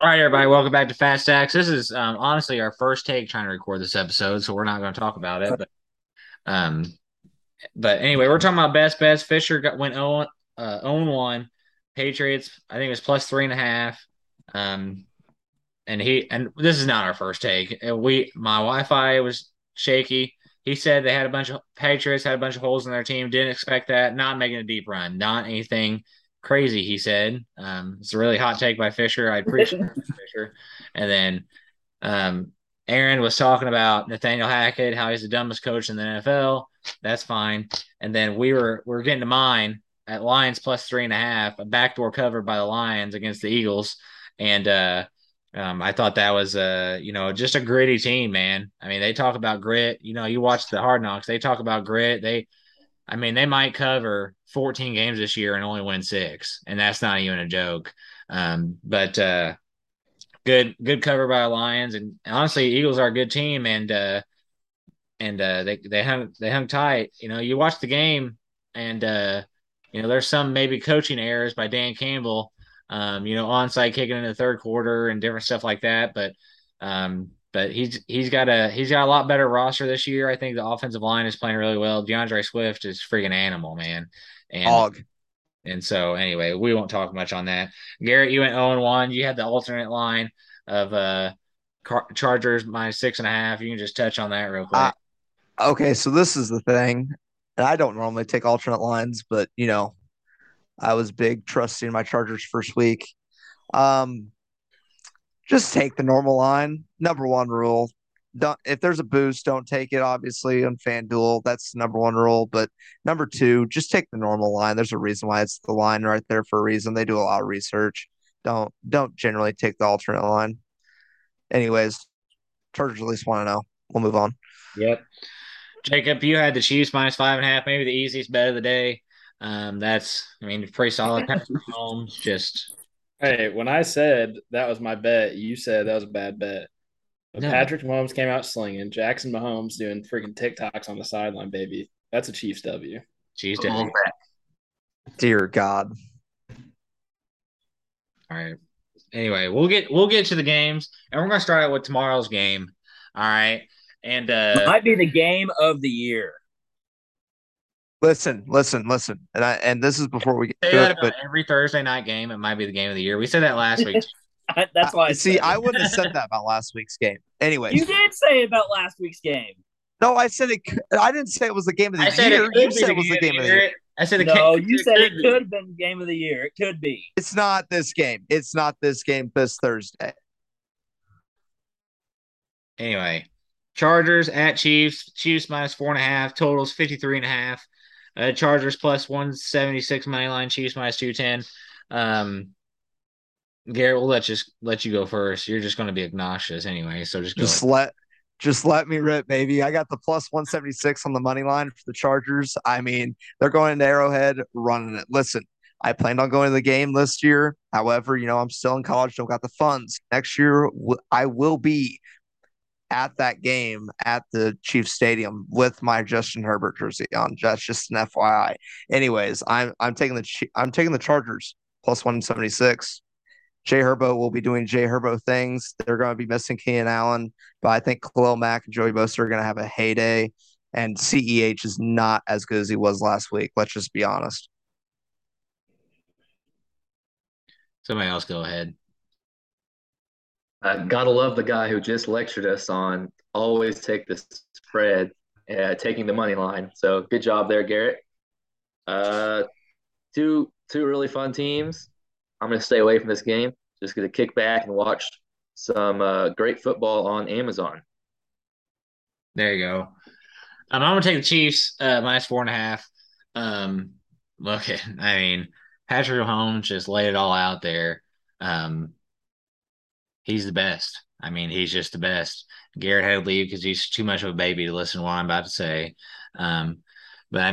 All right, everybody, welcome back to Fast Stacks. This is honestly our first take trying to record this episode, so we're not going to talk about it. But anyway, we're talking about best bets. Fisher went 0-1. Patriots, I think it was plus 3.5. And this is not our first take. My Wi-Fi was shaky. He said they had a bunch of holes in their team. Didn't expect that. Not making a deep run. Not anything crazy, he said. It's a really hot take by Fisher. I appreciate Fisher. And then Aaron was talking about Nathaniel Hackett, how he's the dumbest coach in the NFL. That's fine. And then we were getting to mine at Lions plus 3.5, a backdoor cover by the Lions against the Eagles. And I thought that was just a gritty team, man. I mean, they talk about grit. You watch the Hard Knocks, they talk about grit. They might cover 14 games this year and only win 6, and that's not even a joke. But good cover by the Lions, and honestly, Eagles are a good team, and they hung tight. You watch the game, and there's some maybe coaching errors by Dan Campbell, onside kicking in the third quarter and different stuff like that, but he's got a lot better roster this year. I think the offensive line is playing really well. DeAndre Swift is a freaking animal, man. And so anyway, we won't talk much on that. Garrett, you went 0-1. You had the alternate line of Chargers minus 6.5. You can just touch on that real quick. Okay, so this is the thing. And I don't normally take alternate lines, but, I was big trusting my Chargers first week. Just take the normal line. Number one rule. If there's a boost, don't take it, obviously, on FanDuel. That's the number one rule. But number two, just take the normal line. There's a reason why it's the line right there for a reason. They do a lot of research. Don't generally take the alternate line. Anyways, Chargers at least 1-0. We'll move on. Yep. Jacob, you had the Chiefs minus 5.5, maybe the easiest bet of the day. That's pretty solid. Patrick Mahomes just – Hey, when I said that was my bet, you said that was a bad bet. But no. Patrick Mahomes came out slinging. Jackson Mahomes doing freaking TikToks on the sideline, baby. That's a Chiefs W. Chiefs W. Oh, dear God. All right. Anyway, we'll get to the games, and we're gonna start out with tomorrow's game. All right, and it might be the game of the year. Listen, and this is before we get to it, but every Thursday night game, it might be the game of the year. We said that last week. That's why. I wouldn't have said that about last week's game. Anyway, you did say about last week's game. No, I said it. I didn't say it was the game of the year. You said it was the game of the year. I said no. You said it could have been the game of the year. It could be. It's not this game. It's not this game this Thursday. Anyway, Chargers at Chiefs. Chiefs minus 4.5. Totals 53.5. Chargers plus 176 money line, Chiefs minus 210. Garrett, we'll let you go first. You're just going to be obnoxious anyway, so just go. Just let me rip, baby. I got the plus 176 on the money line for the Chargers. They're going into Arrowhead, running it. Listen, I planned on going to the game last year. However, I'm still in college, don't got the funds. Next year, I will be at that game at the Chiefs Stadium with my Justin Herbert jersey on. That's just an FYI. Anyways, I'm taking the Chargers plus 176. Jay Herbo will be doing Jay Herbo things. They're going to be missing Keenan Allen, but I think Khalil Mack and Joey Bosa are going to have a heyday. And CEH is not as good as he was last week. Let's just be honest. Somebody else go ahead. Gotta love the guy who just lectured us on always take the spread, taking the money line. So good job there, Garrett. Two really fun teams. I'm gonna stay away from this game. Just gonna kick back and watch some great football on Amazon. There you go. I'm gonna take the Chiefs minus 4.5. Patrick Mahomes just laid it all out there. He's the best. He's just the best. Garrett had to leave because he's too much of a baby to listen to what I'm about to say. But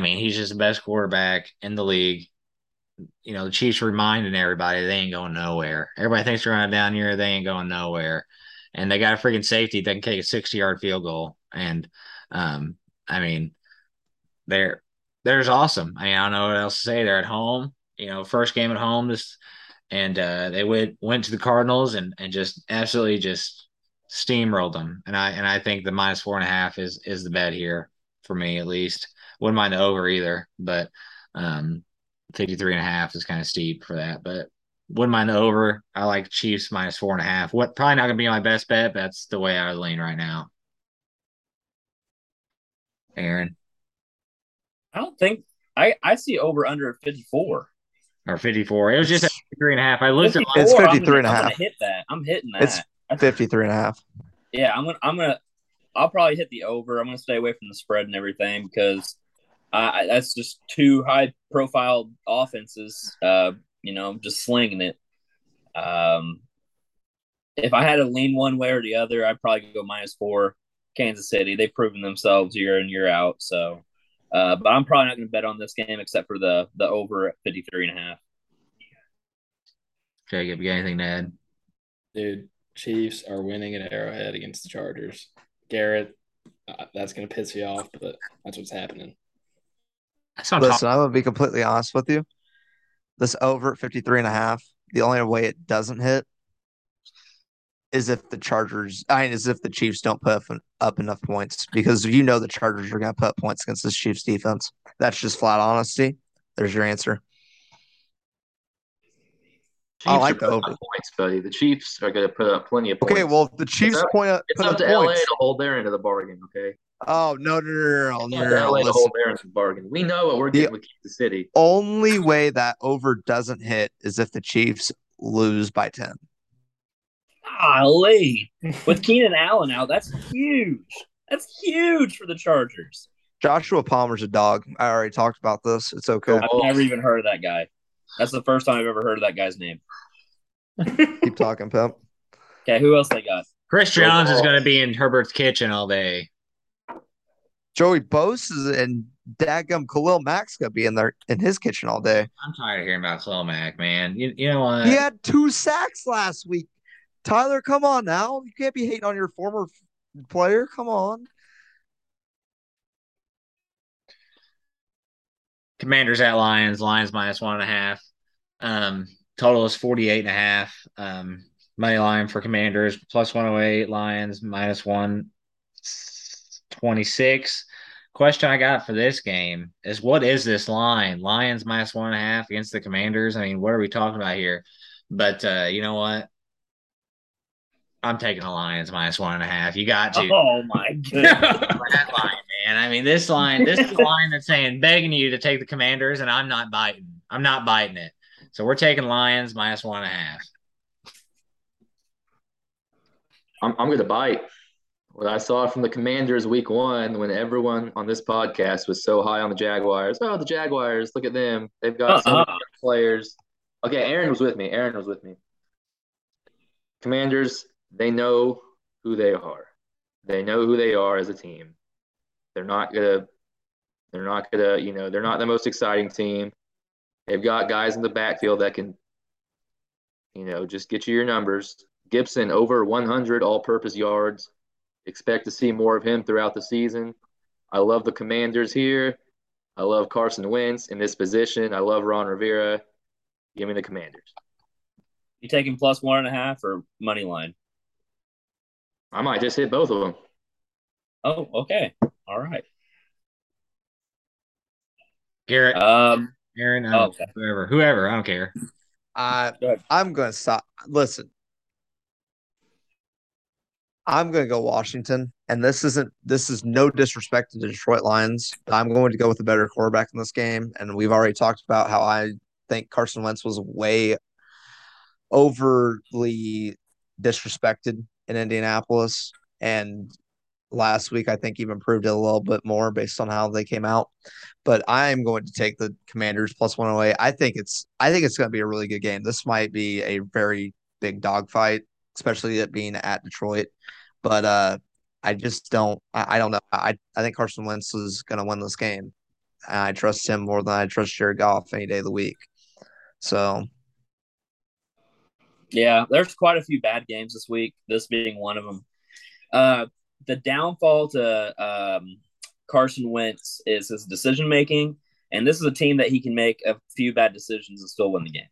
he's just the best quarterback in the league. The Chiefs reminding everybody they ain't going nowhere. Everybody thinks they're going down here. They ain't going nowhere. And they got a freaking safety that can take a 60-yard field goal. And, they're awesome. I don't know what else to say. They're at home. First game at home this And they went to the Cardinals and just absolutely just steamrolled them. And I think the -4.5 is the bet here for me, at least. Wouldn't mind the over either, but 53.5 is kind of steep for that. But wouldn't mind the over. I like Chiefs -4.5. What probably not gonna be my best bet, but that's the way I would lean right now. Aaron. I don't think I see over under 54. Or 54. It was just 53.5. I looked at it. It's 53.5. I'm hitting that. It's 53.5. Yeah, I'll probably hit the over. I'm gonna stay away from the spread and everything because that's just two high-profile offenses. Just slinging it. If I had to lean one way or the other, I'd probably go -4. Kansas City. They've proven themselves year in, year out. So, but I'm probably not going to bet on this game except for the over at 53.5. Jacob, you got anything to add? Dude, Chiefs are winning at Arrowhead against the Chargers. Garrett, that's going to piss you off, but that's what's happening. Listen, I'm going to be completely honest with you. This over at 53.5, the only way it doesn't hit is if the Chiefs don't put up enough points, because the Chargers are going to put up points against this Chiefs defense. That's just flat honesty. There's your answer. Chiefs I like the over points, buddy. The Chiefs are going to put up plenty of points. Okay, well, if the Chiefs it's up to LA to hold their end of the bargain. Okay. Oh no! LA to hold their end of the bargain. We know what we're getting with Kansas City. Only way that over doesn't hit is if the Chiefs lose by 10. Golly, with Keenan Allen out, that's huge. That's huge for the Chargers. Joshua Palmer's a dog. I already talked about this. It's okay. I've never even heard of that guy. That's the first time I've ever heard of that guy's name. Keep talking, Pimp. Okay, who else they got? Chris Jones is going to be in Herbert's kitchen all day. Joey Bosa's and dadgum Khalil Mack's going to be in his kitchen all day. I'm tired of hearing about Khalil Mack, man. You know what? He had 2 sacks last week. Tyler, come on now. You can't be hating on your former player. Come on. Commanders at Lions. Lions -1.5. Total is 48.5. Money line for Commanders +108. Lions -126. Question I got for this game is, what is this line? Lions -1.5 against the Commanders. I mean, what are we talking about here? But you know what? I'm taking the Lions -1.5. You got to. Oh, my goodness. That line, man. I mean, this is the line that's saying, begging you to take the Commanders, and I'm not biting. I'm not biting it. So we're taking Lions -1.5. I'm going to bite. What I saw from the Commanders week 1, when everyone on this podcast was so high on the Jaguars. Oh, the Jaguars, look at them. They've got so many players. Okay, Aaron was with me. Commanders. They know who they are. They know who they are as a team. They're not the most exciting team. They've got guys in the backfield that can, just get you your numbers. Gibson over 100 all-purpose yards. Expect to see more of him throughout the season. I love the Commanders here. I love Carson Wentz in this position. I love Ron Rivera. Give me the Commanders. You taking +1.5 or money line? I might just hit both of them. Oh, okay. All right. Garrett, Aaron, whoever, I don't care. I'm going to stop. Listen, I'm going to go Washington, and this is no disrespect to the Detroit Lions. I'm going to go with a better quarterback in this game, and we've already talked about how I think Carson Wentz was way overly disrespected in Indianapolis, and last week I think even proved it a little bit more based on how they came out. But I am going to take the Commanders +108. I think it's going to be a really good game. This might be a very big dogfight, especially it being at Detroit. But I don't know. I think Carson Wentz is going to win this game. I trust him more than I trust Jared Goff any day of the week. So. Yeah, there's quite a few bad games this week, this being one of them. The downfall to Carson Wentz is his decision-making, and this is a team that he can make a few bad decisions and still win the game.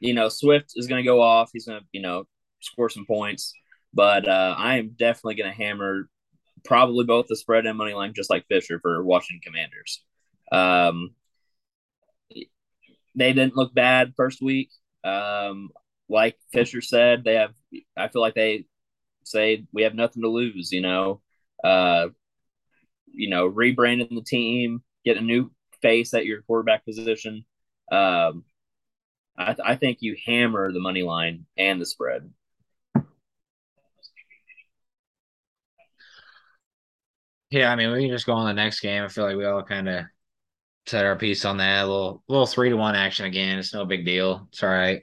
you know, Swift is going to go off. He's going to, you know, score some points. But I am definitely going to hammer probably both the spread and money line, just like Fisher for Washington Commanders. They didn't look bad first week. Like Fisher said, they have. I feel like they say we have nothing to lose. You know, rebranding the team, get a new face at your quarterback position. I think you hammer the money line and the spread. Yeah, I mean, we can just go on the next game. I feel like we all kind of set our piece on that. A little 3-1 action again. It's no big deal. It's all right.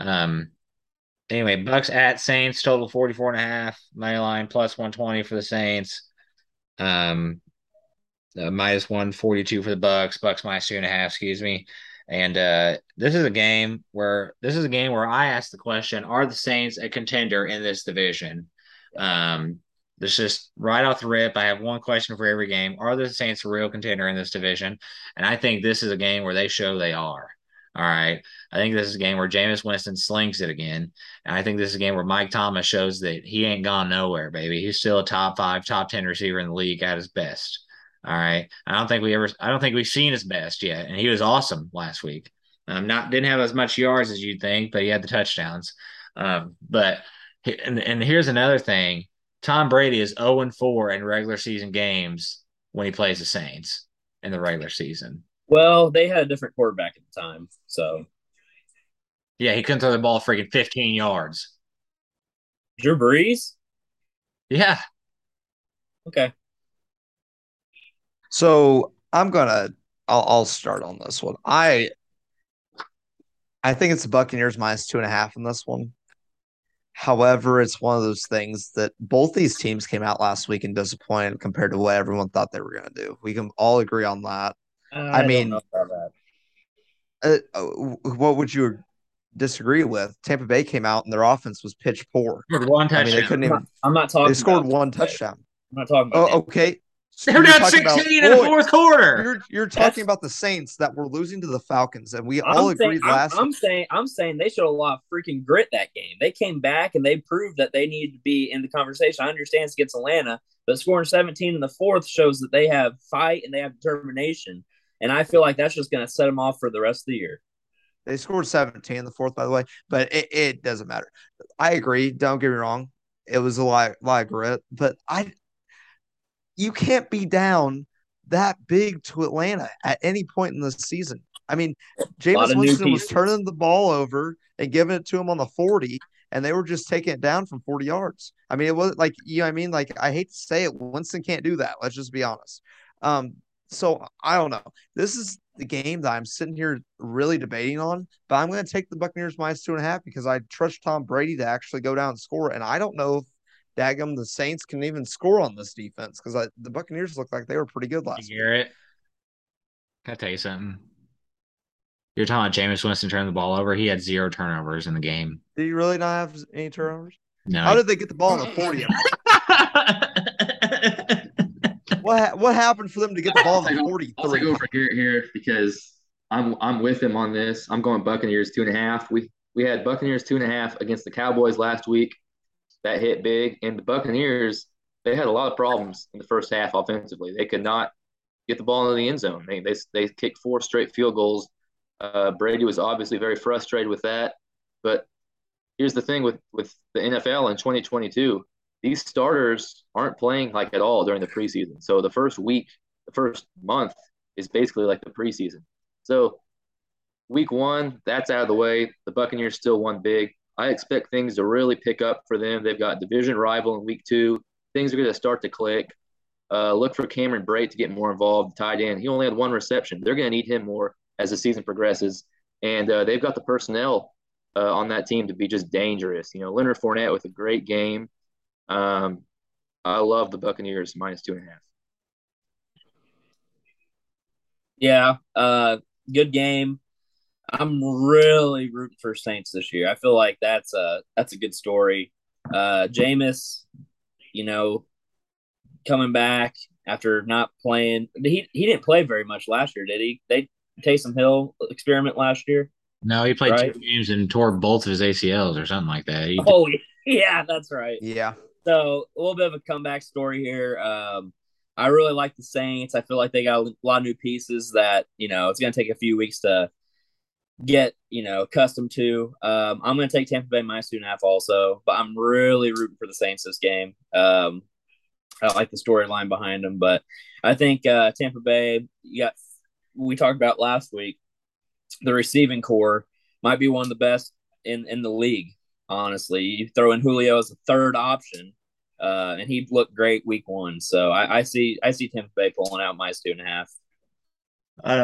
Anyway, Bucks at Saints, total 44.5. Money line plus 120 for the Saints. Minus 142 for the Bucks. Bucks minus 2.5, excuse me. And this is a game where I asked the question: are the Saints a contender in this division? This just right off the rip. I have one question for every game. Are the Saints a real contender in this division? And I think this is a game where they show they are. All right. I think this is a game where Jameis Winston slings it again. And I think this is a game where Mike Thomas shows that he ain't gone nowhere, baby. He's still a top 5, top 10 receiver in the league at his best. All right. I don't think we've seen his best yet. And he was awesome last week. Didn't have as much yards as you'd think, but he had the touchdowns. But here's another thing. Tom Brady is 0-4 in regular season games when he plays the Saints in the regular season. Well, they had a different quarterback at the time, so. Yeah, he couldn't throw the ball freaking 15 yards. Drew Brees? Yeah. Okay. So I'll start on this one. I think it's the Buccaneers minus 2.5 in this one. However, it's one of those things that both these teams came out last week and disappointed compared to what everyone thought they were going to do. We can all agree on that. What would you disagree with? Tampa Bay came out and their offense was pitch poor. One touchdown. I mean, they couldn't even. I'm not talking. They scored one touchdown. I'm not talking about. Oh, okay. So they're down 16 in the fourth quarter. You're talking about the Saints that were losing to the Falcons, and we all agreed last week. I'm saying they showed a lot of freaking grit that game. They came back and they proved that they needed to be in the conversation. I understand it's against Atlanta, but scoring 17 in the fourth shows that they have fight and they have determination. And I feel like that's just going to set them off for the rest of the year. They scored 17 in the fourth, by the way, but it doesn't matter. I agree. Don't get me wrong. It was a lot of grit, but you can't be down that big to Atlanta at any point in the season. I mean, Jameis Winston was turning the ball over and giving it to him on the 40, and they were just taking it down from 40 yards. I mean, it wasn't like, you know what I mean? Like, I hate to say it, Winston can't do that. Let's just be honest. So I don't know. This is the game that I'm sitting here really debating on, but I'm going to take the Buccaneers minus 2.5 because I trust Tom Brady to actually go down and score. And I don't know if the Saints can even score on this defense because the Buccaneers looked like they were pretty good last year. Garrett, can I tell you something? You're talking about Jameis Winston turning the ball over. He had 0 turnovers in the game. Did he really not have any turnovers? No. How did they get the ball in the 40? What happened for them to get the ball in the 43? I'll go for Garrett here because I'm with him on this. I'm going Buccaneers 2.5. We had Buccaneers 2.5 against the Cowboys last week. That hit big. And the Buccaneers, they had a lot of problems in the first half offensively. They could not get the ball into the end zone. They kicked 4 straight field goals. Brady was obviously very frustrated with that. But here's the thing with the NFL in 2022, these starters aren't playing like at all during the preseason. So the first week, the first month is basically like the preseason. So week 1, that's out of the way. The Buccaneers still won big. I expect things to really pick up for them. They've got division rival in week 2. Things are going to start to click. Look for Cameron Brate to get more involved, tight end. He only had 1 reception. They're going to need him more as the season progresses. And they've got the personnel on that team to be just dangerous. You know, Leonard Fournette with a great game. I love the Buccaneers minus 2.5. Yeah, good game. I'm really rooting for Saints this year. I feel like that's a good story. Jameis, you know, coming back after not playing. He didn't play very much last year, did he? They Taysom Hill experiment last year. No, he played two games and tore both of his ACLs or something like that. Oh, yeah, that's right. Yeah. So a little bit of a comeback story here. I really like the Saints. I feel like they got a lot of new pieces that, you know, it's going to take a few weeks to get, you know, accustomed to. I'm going to take Tampa Bay -2.5 also, but I'm really rooting for the Saints this game. I like the storyline behind them, but I think Tampa Bay, we talked about last week, the receiving core might be one of the best in the league, honestly. You throw in Julio as a third option, and he looked great week one. So I see Tampa Bay pulling out -2.5. I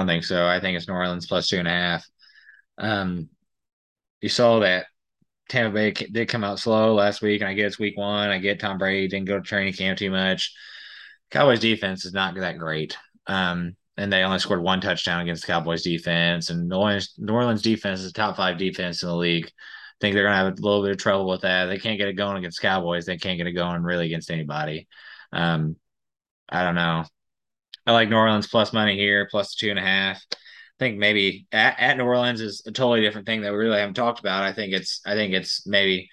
don't think so. I think it's New Orleans +2.5. You saw that Tampa Bay did come out slow last week, and I get it's week one. I get Tom Brady didn't go to training camp too much. Cowboys defense is not that great. And they only scored one touchdown against the Cowboys defense. And New Orleans defense is a top 5 defense in the league. I think they're going to have a little bit of trouble with that. They can't get it going against Cowboys. They can't get it going really against anybody. I don't know. I like New Orleans +money here, +2.5. I think maybe at New Orleans is a totally different thing that we really haven't talked about. I think it's maybe,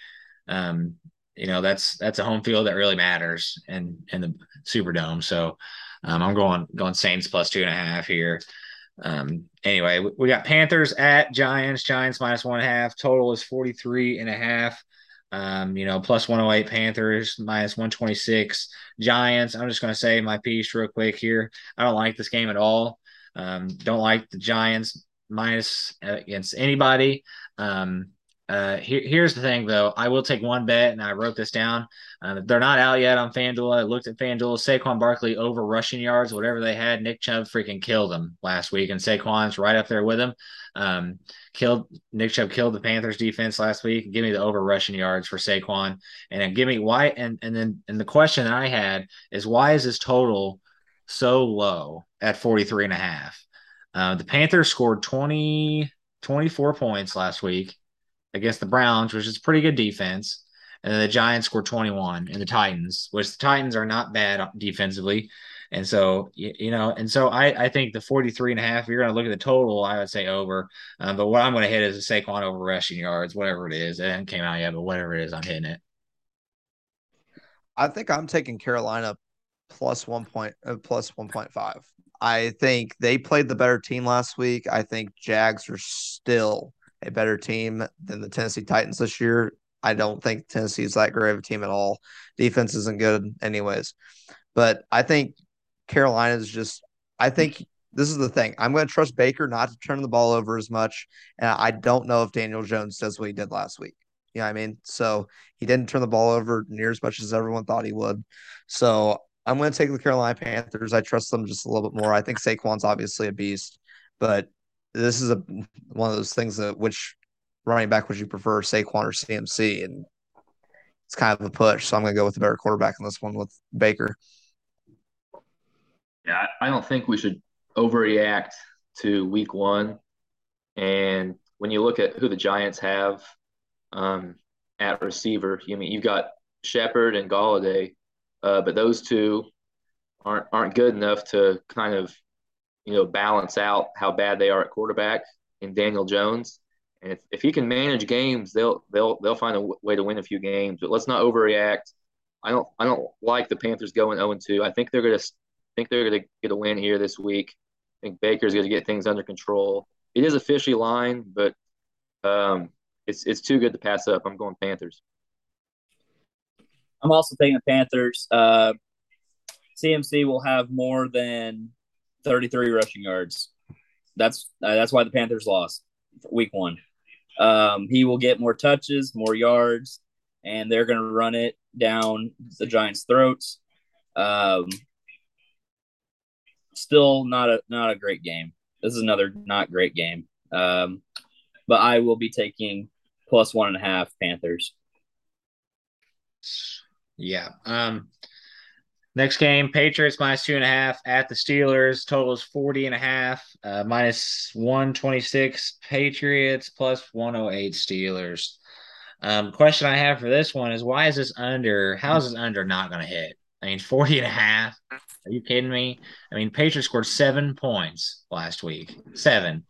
you know, that's a home field that really matters in the Superdome. So, I'm going Saints +2.5 here. Anyway, we got Panthers at Giants. Giants -1.5. Total is 43.5. You know, +108 Panthers, -126 Giants. I'm just going to say my piece real quick here. I don't like this game at all. Don't like the Giants minus against anybody. Here's the thing, though. I will take one bet, and I wrote this down. They're not out yet on FanDuel. I looked at FanDuel. Saquon Barkley over rushing yards, whatever they had. Nick Chubb freaking killed them last week, and Saquon's right up there with him. Nick Chubb killed the Panthers defense last week. Give me the over rushing yards for Saquon, and give me why. And then the question that I had is, why is this total so low at 43.5? The Panthers scored 24 points last week against the Browns, which is a pretty good defense. And then the Giants scored 21, and the Titans, which the Titans are not bad defensively. And so, you know, and so I think the 43.5, if you're going to look at the total, I would say over. But what I'm going to hit is a Saquon over rushing yards, whatever it is. It hasn't came out yet, but whatever it is, I'm hitting it. I think I'm taking Carolina +1.5. I think they played the better team last week. I think Jags are still a better team than the Tennessee Titans this year. I don't think Tennessee is that great of a team at all. Defense isn't good anyways. But I think Carolina is just – I think this is the thing. I'm going to trust Baker not to turn the ball over as much, and I don't know if Daniel Jones does what he did last week. You know what I mean? So he didn't turn the ball over near as much as everyone thought he would. So I'm going to take the Carolina Panthers. I trust them just a little bit more. I think Saquon's obviously a beast, but – this is one of those things that which running back would you prefer, Saquon or CMC? And it's kind of a push, so I'm going to go with the better quarterback in this one with Baker. Yeah, I don't think we should overreact to week one. And when you look at who the Giants have at receiver, I mean, you've got Shepard and Galladay, but those two aren't good enough to kind of – you know, balance out how bad they are at quarterback in Daniel Jones. And if he can manage games, they'll find a way to win a few games. But let's not overreact. I don't like the Panthers going 0-2. I think they're gonna get a win here this week. I think Baker's gonna get things under control. It is a fishy line, but it's too good to pass up. I'm going Panthers. I'm also taking the Panthers. CMC will have more than 33 rushing yards. That's why the Panthers lost week one. He will get more touches, more yards, and they're going to run it down the Giants' throats. Still not a great game. This is another not great game. But I will be taking +1.5 Panthers. Yeah. Next game, Patriots -2.5 at the Steelers. Total is 40.5, -126 Patriots, +108 Steelers. Question I have for this one is, why is this under? How is this under not going to hit? I mean, 40.5. Are you kidding me? I mean, Patriots scored 7 points last week. 7.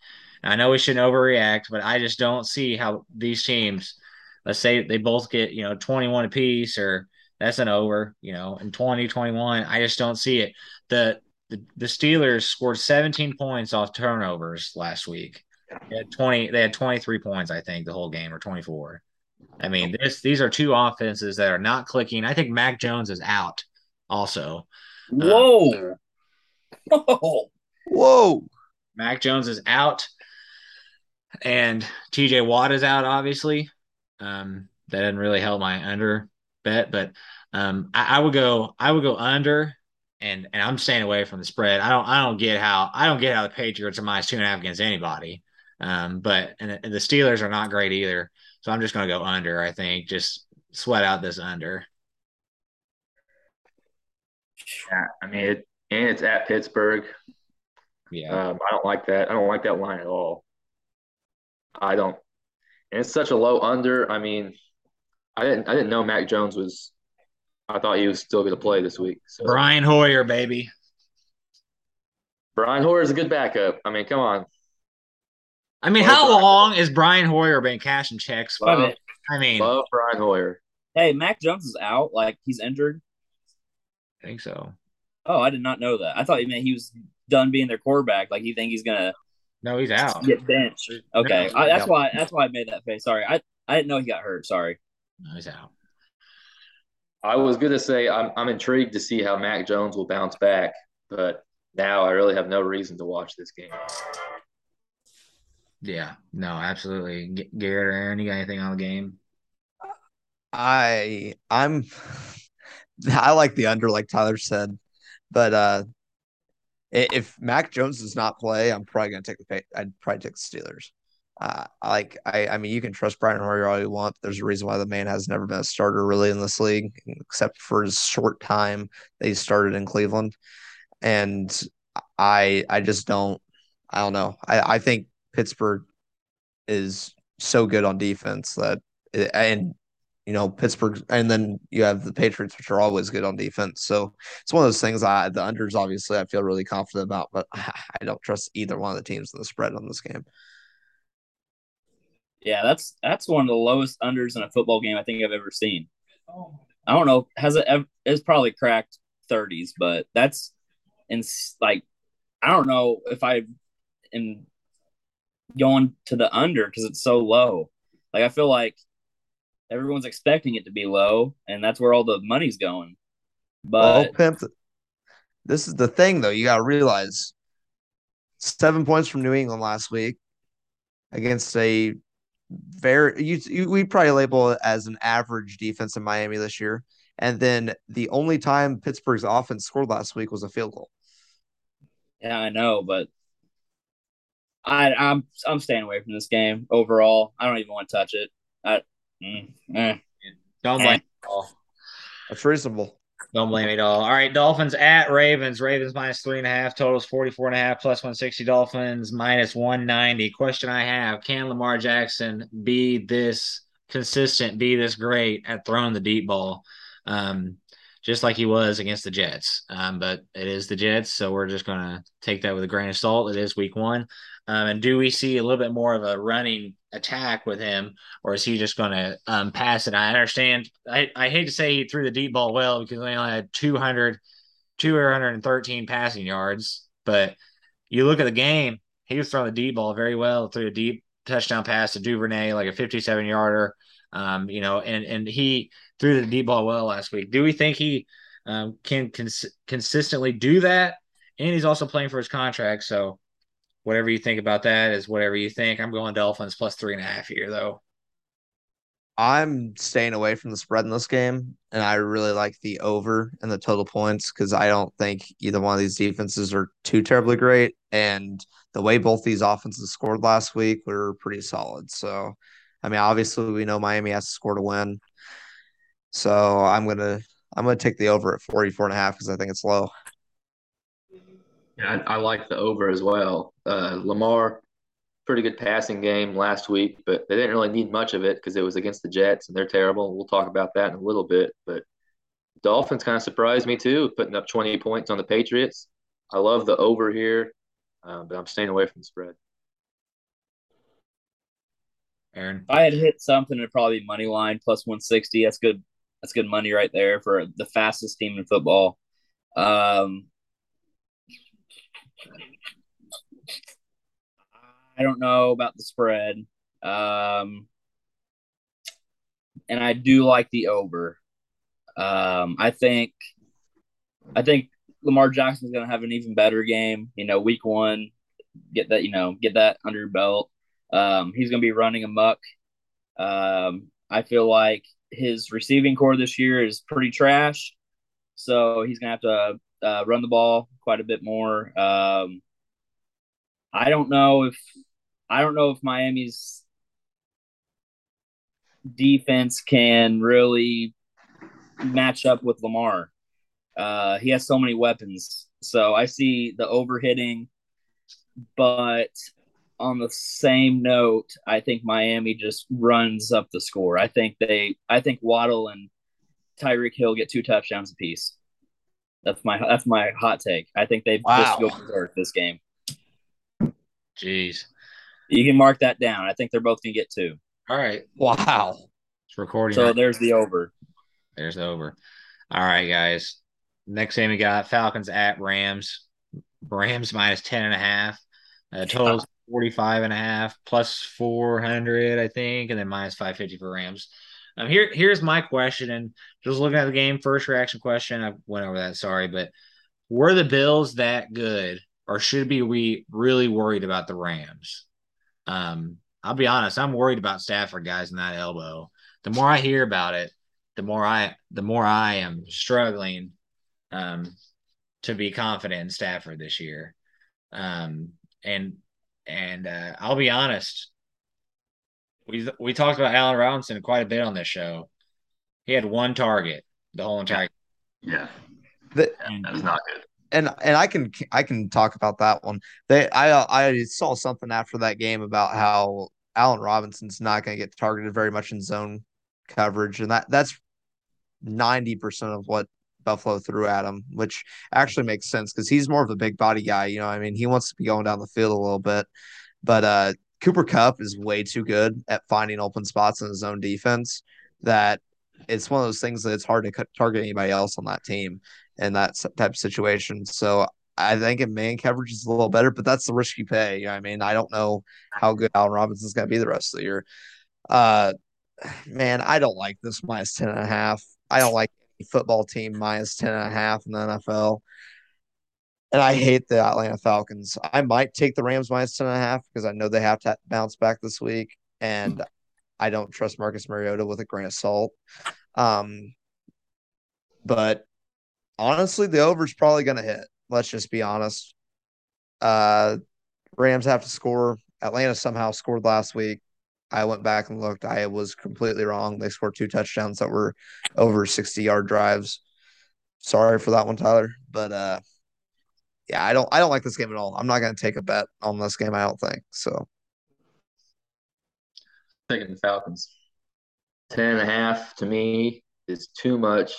I know we shouldn't overreact, but I just don't see how these teams, let's say they both get, 21 apiece, or that's an over, in 2021. I just don't see it. The Steelers scored 17 points off turnovers last week. They had 23 points, I think, the whole game, or 24. I mean, these are two offenses that are not clicking. I think Mac Jones is out also. Whoa. Whoa. Mac Jones is out. And TJ Watt is out, obviously. That didn't really help my under bet, but I would go under, and I'm staying away from the spread. I don't get how the Patriots are -2.5 against anybody. But the Steelers are not great either. So I'm just going to go under, I think. Just sweat out this under. Yeah, I mean, it's at Pittsburgh. Yeah. I don't like that. I don't like that line at all. I don't. And it's such a low under. I mean, I didn't know Mac Jones was – I thought he was still going to play this week. So. Brian Hoyer, baby. Brian Hoyer is a good backup. I mean, come on. I mean, how long has Brian Hoyer been cashing checks? Love Brian Hoyer. Hey, Mac Jones is out. Like, he's injured? I think so. Oh, I did not know that. I thought you meant he was done being their quarterback. Like, you think he's going to – No, he's out. Get benched. Okay. No, that's why I made that face. Sorry. I didn't know he got hurt. Sorry. No, he's out. I was going to say I'm intrigued to see how Mac Jones will bounce back, but now I really have no reason to watch this game. Yeah, no, absolutely. Garrett or Aaron, you got anything on the game? I like the under, like Tyler said, but if Mac Jones does not play, I'd probably take the Steelers. I mean, you can trust Brian Hoyer all you want. But there's a reason why the man has never been a starter really in this league, except for his short time that he started in Cleveland. And I don't know. I think Pittsburgh is so good on defense Pittsburgh, and then you have the Patriots, which are always good on defense. So it's one of those things. The unders, obviously, I feel really confident about, but I don't trust either one of the teams in the spread on this game. Yeah, that's one of the lowest unders in a football game I think I've ever seen. I don't know, it's probably cracked 30s, but that's I don't know if I am going to the under because it's so low. Like, I feel like everyone's expecting it to be low, and that's where all the money's going. But this is the thing, though. You got to realize 7 points from New England last week against a very we probably label it as an average defense in Miami this year. And then the only time Pittsburgh's offense scored last week was a field goal. Yeah, I know, but I'm staying away from this game overall. I don't even want to touch it. Don't blame me at all. That's reasonable. Don't blame me at all. All right, Dolphins at Ravens. Ravens -3.5. Totals 44.5. +160. Dolphins -190. Question I have: can Lamar Jackson be this consistent? Be this great at throwing the deep ball? Just like he was against the Jets. But it is the Jets, so we're just going to take that with a grain of salt. It is week one. And do we see a little bit more of a running attack with him, or is he just going to pass it? I understand. I hate to say he threw the deep ball well because they only had 213 passing yards. But you look at the game, he was throwing the deep ball very well, threw a deep touchdown pass to Duvernay, like a 57-yarder. And he threw the deep ball well last week. Do we think he can consistently do that? And he's also playing for his contract, so whatever you think about that is whatever you think. I'm going Dolphins +3.5 here, though. I'm staying away from the spread in this game, and I really like the over and the total points because I don't think either one of these defenses are too terribly great, and the way both these offenses scored last week were pretty solid, so – I mean, obviously, we know Miami has to score to win. So I'm gonna take the over at 44.5 because I think it's low. Yeah, I like the over as well. Lamar, pretty good passing game last week, but they didn't really need much of it because it was against the Jets and they're terrible. We'll talk about that in a little bit. But Dolphins kind of surprised me too, putting up 20 points on the Patriots. I love the over here, but I'm staying away from the spread. Aaron, if I had hit something, it'd probably be money line plus 160. That's good. That's good money right there for the fastest team in football. I don't know about the spread, and I do like the over. I think Lamar Jackson's going to have an even better game. You know, week one, get that under your belt. He's going to be running amok. I feel like his receiving core this year is pretty trash, so he's going to have to run the ball quite a bit more. I don't know if Miami's defense can really match up with Lamar. He has so many weapons, so I see the over hitting, but on the same note, I think Miami just runs up the score. I think Waddle and Tyreek Hill get 2 touchdowns apiece. That's my hot take. I think they just go berserk this game. Jeez, you can mark that down. I think they're both gonna get 2. All right. Wow. It's recording. So there's the over. There's the over. All right, guys. Next game we got Falcons at Rams. Rams minus 10.5. Totals 45.5 plus 400, I think, and then minus 550 for Rams. Here's my question, and just looking at the game, first reaction question. I went over that, sorry, but were the Bills that good, or should be we really worried about the Rams? I'll be honest, I'm worried about Stafford, guys, in that elbow. The more I hear about it, the more I am struggling to be confident in Stafford this year. And I'll be honest, we talked about Allen Robinson quite a bit on this show. He had 1 target the whole entire game. Yeah. That was not good. And I can talk about that one. I saw something after that game about how Allen Robinson's not going to get targeted very much in zone coverage, and that's 90% of what Buffalo threw at him, which actually makes sense because he's more of a big body guy. You know what I mean? He wants to be going down the field a little bit, but Cooper Kupp is way too good at finding open spots in his own defense that it's one of those things that it's hard to target anybody else on that team in that type of situation. So I think in man coverage is a little better, but that's the risk you pay. You know what I mean? I don't know how good Allen Robinson's going to be the rest of the year. Man, I don't like this minus 10.5. I don't like football team minus 10.5 in the NFL, and I hate the Atlanta Falcons. I might take the Rams minus 10.5 because I know they have to bounce back this week, and I don't trust Marcus Mariota with a grain of salt. But honestly, the over is probably going to hit. Let's just be honest. Rams have to score. Atlanta somehow scored last week. I went back and looked. I was completely wrong. They scored 2 touchdowns that were over 60-yard drives. Sorry for that one, Tyler. But yeah, I don't like this game at all. I'm not going to take a bet on this game, I don't think. So taking the Falcons. 10.5 to me is too much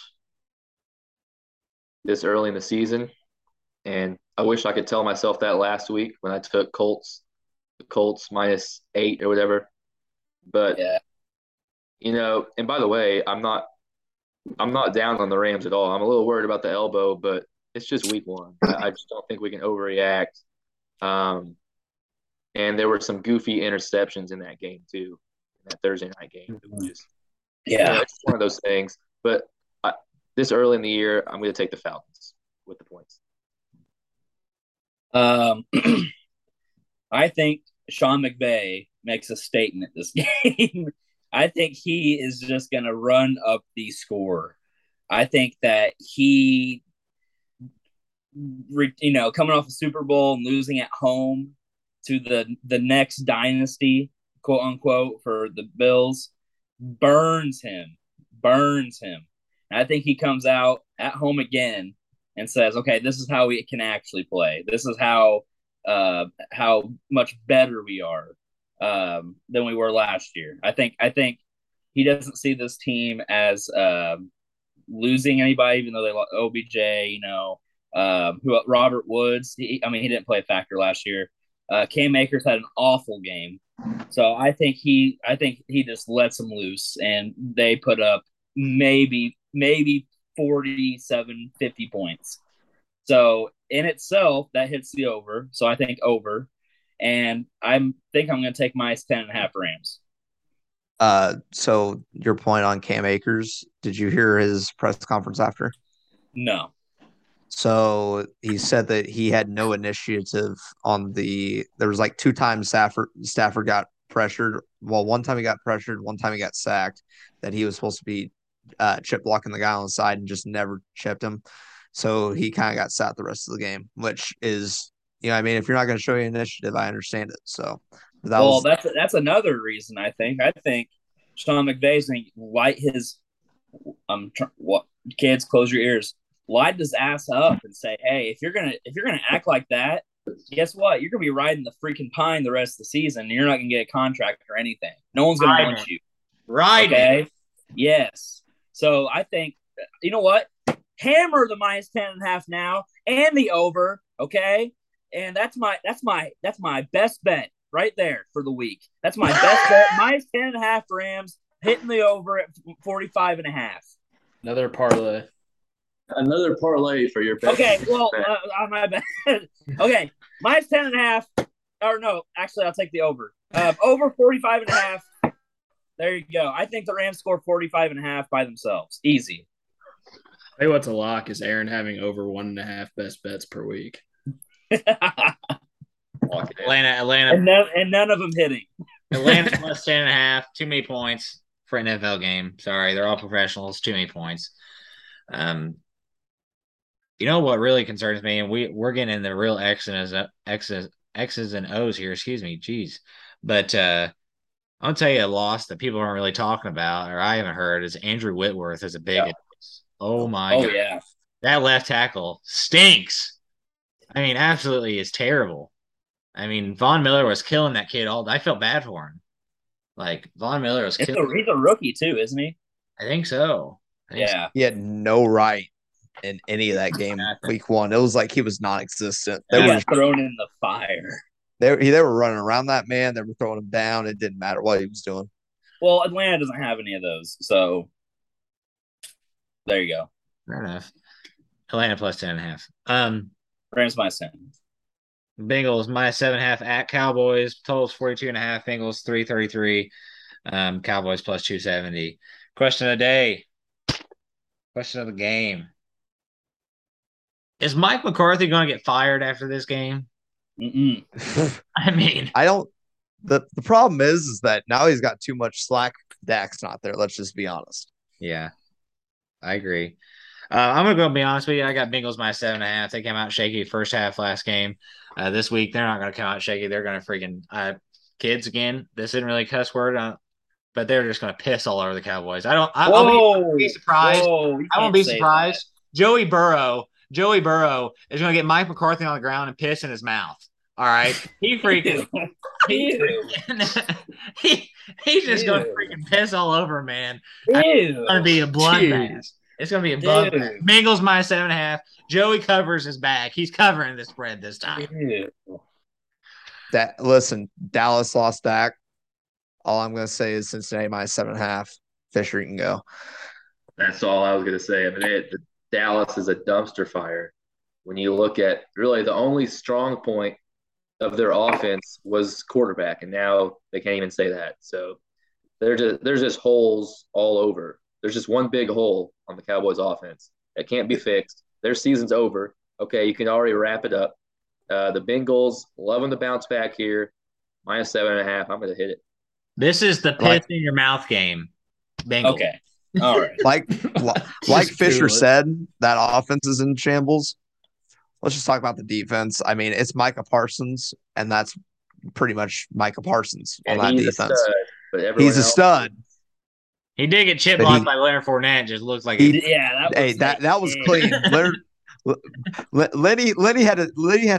this early in the season. And I wish I could tell myself that last week when I took the Colts minus 8 or whatever. But, yeah. You know, and by the way, I'm not down on the Rams at all. I'm a little worried about the elbow, but it's just week one. I just don't think we can overreact. And there were some goofy interceptions in that game too, in that Thursday night game. It's one of those things. But this early in the year, I'm going to take the Falcons with the points. I think Sean McVay makes a statement this game. I think he is just going to run up the score. I think that he, you know, coming off a Super Bowl and losing at home to the next dynasty, quote unquote, for the Bills, burns him. And I think he comes out at home again and says, okay, this is how we can actually play. This is how much better we are than we were last year. I think he doesn't see this team as losing anybody, even though they lost OBJ, you know, Robert Woods. He didn't play a factor last year. Cam Akers had an awful game. So I think he just lets them loose, and they put up maybe 47, 50 points. So in itself, that hits the over. So I think over. And I'm going to take my 10.5 Rams. So your point on Cam Akers, did you hear his press conference after? No. So he said that he had no initiative on there was like two times Stafford got pressured. Well, one time he got pressured, one time he got sacked, that he was supposed to be chip blocking the guy on the side and just never chipped him. So he kind of got sat the rest of the game, which is, you know, I mean, if you're not going to show your initiative, I understand it. So that's another reason I think. I think Sean McVay's going to light his kids, close your ears, light his ass up and say, hey, if you're gonna act like that, guess what? You're gonna be riding the freaking pine the rest of the season, and you're not gonna get a contract or anything. No one's gonna want you. Right. Okay. Yes. So I think, you know what? Hammer the -10.5 now and the over, okay? And that's my best bet right there for the week. That's my best bet. -10.5 Rams, hitting the over at 45.5. Another parlay for your best. Okay, well, on my bad. Okay, -10.5. Or no, actually, I'll take the over. Over 45.5. There you go. I think the Rams score 45.5 by themselves. Easy. I think what's a lock is Aaron having over 1.5 best bets per week. Atlanta. And none of them hitting. Atlanta plus 10.5. Too many points for an NFL game. Sorry, they're all professionals. Too many points. You know what really concerns me, and we're getting into real X's and O's here. Excuse me, geez. But I'll tell you a loss that people aren't really talking about, or I haven't heard, is Andrew Whitworth is a big. Yeah. Oh my god! Yeah. That left tackle stinks. I mean, absolutely is terrible. I mean, Von Miller was killing that kid all. I felt bad for him. Like Von Miller was killing. He's a rookie too, isn't he? I think so. Yeah, he had no right in any of that game. Week one, it was like he was non-existent. They were thrown in the fire. They were running around that man. They were throwing him down. It didn't matter what he was doing. Well, Atlanta doesn't have any of those, so there you go. Fair enough. Atlanta plus 10.5. Rams minus 10. Bengals minus 7.5 at Cowboys. Totals 42.5. Bengals 333. Cowboys plus 270. Question of the day. Question of the game. Is Mike McCarthy going to get fired after this game? Mm-mm. I mean, I don't. The problem is that now he's got too much slack. Dak's not there. Let's just be honest. Yeah, I agree. I'm going to be honest with you. I got Bengals minus 7.5. They came out shaky first half last game. This week, they're not going to come out shaky. They're going to freaking kids again. This isn't really a cuss word. But they're just going to piss all over the Cowboys. I won't be surprised. I won't be surprised. Joey Burrow is going to get Mike McCarthy on the ground and piss in his mouth. All right, he's just going to freaking piss all over, man. It's going to be a bloodbath. It's going to be a bloodbath. Bengals minus 7.5. Joey covers his back. He's covering the spread this time. Ew. Listen, Dallas lost back. All I'm going to say is Cincinnati minus 7.5. Fisher, you can go. That's all I was going to say. I mean, Dallas is a dumpster fire. When you look at really the only strong point of their offense was quarterback, and now they can't even say that. So there's just holes all over. There's just one big hole on the Cowboys offense that can't be fixed. Their season's over. Okay, you can already wrap it up. The Bengals loving the bounce back here. Minus 7.5. I'm going to hit it. This is the piss in your mouth game. Bengals. Okay. All right. Like Fisher said, that offense is in shambles. Let's just talk about the defense. I mean, it's Micah Parsons, and that's pretty much Micah Parsons on that defense. He's a stud. He did get chip blocked by Leonard Fournette. Just looks like it. Yeah. That was clean. Lenny had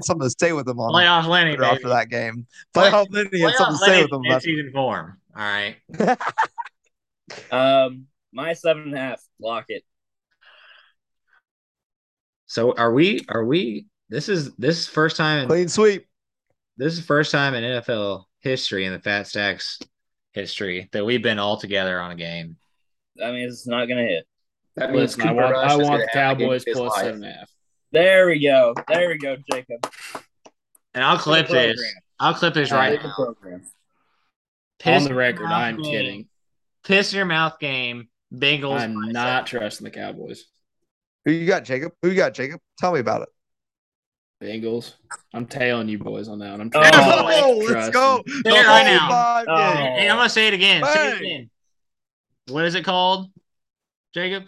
something to say with him on playoff Lenny after that game. Lenny had something to say with him. Mid-season form. All right. My 7.5. Lock it. So are we this is first time in, clean sweep. This is the first time in NFL history, in the Fat Stacks history, that we've been all together on a game. I mean, it's not gonna hit. That means Listen, I want the Cowboys plus 7.5. There we go. There we go, Jacob. And I'll clip this. I'll clip this right now. On the record, I'm kidding. Piss in your mouth game. Bengals. I'm not trusting the Cowboys. Who you got, Jacob? Tell me about it. Bengals. I'm tailing you boys on that one. Let's go. Say it right now. Hey, I'm going to say it again. What is it called, Jacob?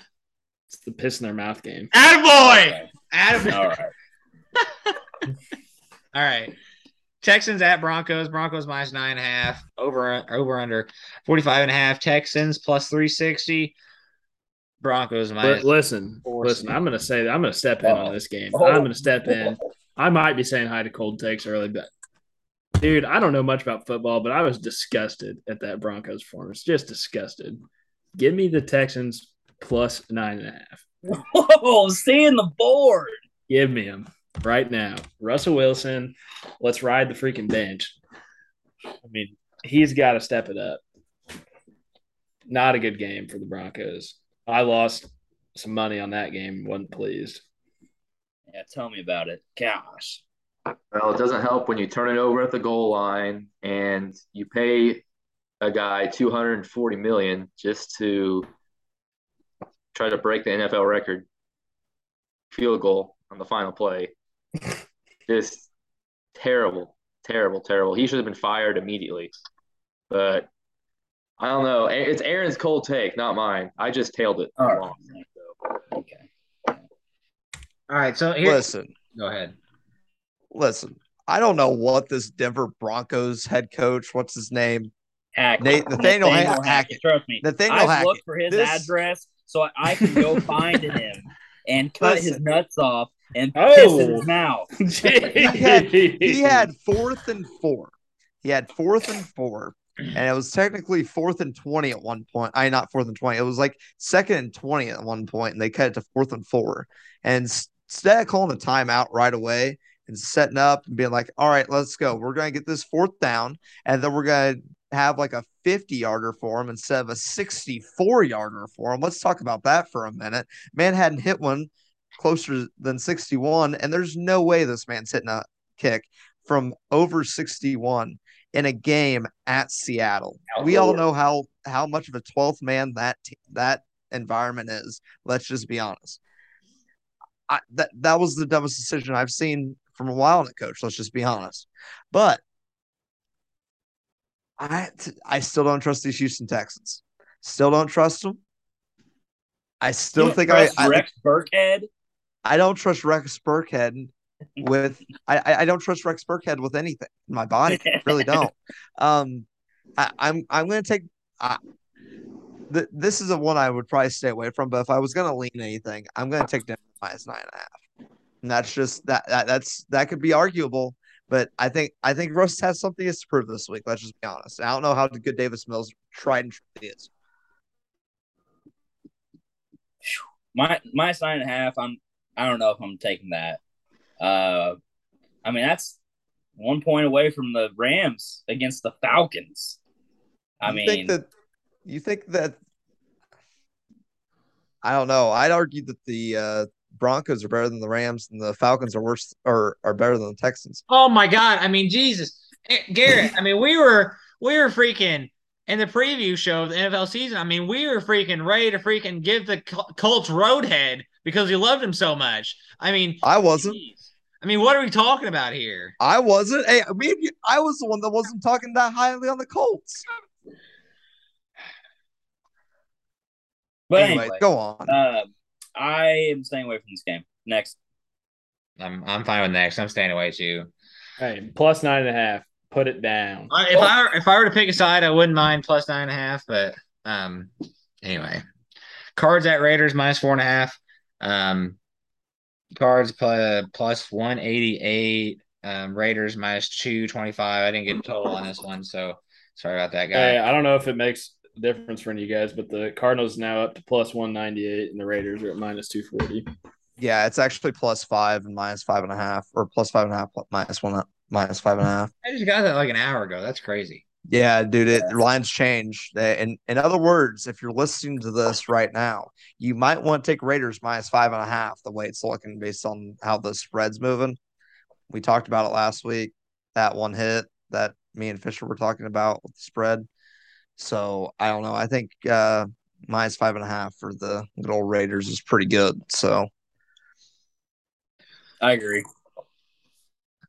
It's the piss in their mouth game. Attaboy! Attaboy. All right. All right. Texans at Broncos. Broncos minus 9.5. Over under 45.5. Texans plus 360. Broncos minus. Listen. I'm gonna step in on this game. I'm gonna step in. I might be saying hi to cold takes early, but dude, I don't know much about football, but I was disgusted at that Broncos performance. Just disgusted. Give me the Texans plus 9.5. Whoa, seeing the board. Give me them right now. Russell Wilson, let's ride the freaking bench. I mean, he's got to step it up. Not a good game for the Broncos. I lost some money on that game. Wasn't pleased. Yeah, tell me about it. Gosh. Well, it doesn't help when you turn it over at the goal line and you pay a guy $240 million just to try to break the NFL record field goal on the final play. Just terrible. He should have been fired immediately. But I don't know. It's Aaron's cold take, not mine. I just tailed it. All right. Okay. All right. So here. Listen. Go ahead. Listen. I don't know what this Denver Broncos head coach. What's his name? Nathaniel Hackett. Trust me. I've looked for his address so I can go find him and cut his nuts off and piss in his mouth. He had 4th and 4. And it was technically 4th and 20 at one point. Not 4th and 20. It was like 2nd and 20 at one point, and they cut it to 4th and 4. And instead of calling a timeout right away and setting up and being like, all right, let's go. We're going to get this 4th down, and then we're going to have like a 50-yarder for him instead of a 64-yarder for him. Let's talk about that for a minute. Man hadn't hit one closer than 61, and there's no way this man's hitting a kick from over 61. In a game at Seattle. We all know how much of a 12th man that environment is. Let's just be honest. That was the dumbest decision I've seen from a while in a coach. Let's just be honest. But I still don't trust these Houston Texans. Still don't trust them. I still think Rex Burkhead. I don't trust Rex Burkhead. I don't trust Rex Burkhead with anything in my body. I really don't. I'm going to take this is the one I would probably stay away from. But if I was going to lean anything, I'm going to take Denver minus 9.5. And that's just that could be arguable. But I think Russ has something to prove this week. Let's just be honest. I don't know how good Davis Mills tried and true is. Minus 9.5. I don't know if I'm taking that. I mean, that's 1 point away from the Rams against the Falcons. You think that? I don't know. I'd argue that the Broncos are better than the Rams, and the Falcons are worse, or are better than the Texans. Oh my God! I mean, Jesus, Garrett. I mean, we were freaking in the preview show of the NFL season. I mean, we were freaking ready to freaking give the Colts roadhead because we loved him so much. I mean, I wasn't. Geez. I mean, what are we talking about here? I wasn't. Hey, I was the one that wasn't talking that highly on the Colts. But anyway, go on. I am staying away from this game. Next. I'm fine with next. I'm staying away too. Hey, plus 9.5. Put it down. If I were to pick a side, I wouldn't mind plus 9.5. But anyway, Cards at Raiders minus 4.5. Cards plus 188, Raiders minus 225. I didn't get a total on this one, so sorry about that, guys. Hey, I don't know if it makes a difference for any of you guys, but the Cardinals now up to plus 198, and the Raiders are at minus 240. Yeah, it's actually +5 and -5.5, or +5.5, -1, -5.5. I just got that like an hour ago. That's crazy. Yeah, dude, lines change. In other words, if you're listening to this right now, you might want to take Raiders -5.5, the way it's looking based on how the spread's moving. We talked about it last week, that one hit that me and Fisher were talking about with the spread. So I don't know. I think -5.5 for the good old Raiders is pretty good. So I agree.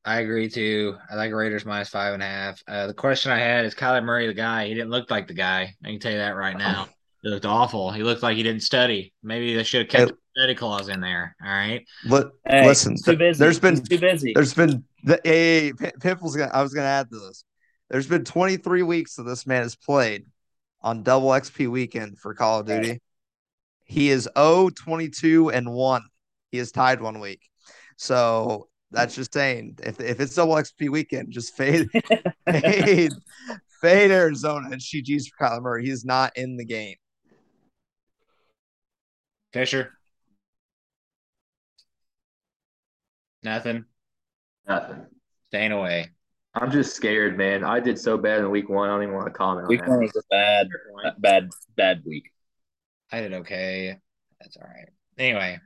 I agree too. I like Raiders -5.5. The question I had is Kyler Murray, the guy. He didn't look like the guy. I can tell you that right now. He looked awful. He looked like he didn't study. Maybe they should have kept the study clause in there. All right. Listen, He's too busy. I was going to add to this. There's been 23 weeks that this man has played on double XP weekend for Call of Duty. He is 0-22-1. He is tied 1 week. So that's just saying, if it's double XP weekend, just fade Arizona and GG's for Kyler Murray. He's not in the game. Fisher? Nothing. Staying away. I'm just scared, man. I did so bad in week one. I don't even want to comment on that. Week one was a bad week. I did okay. That's all right. Anyway.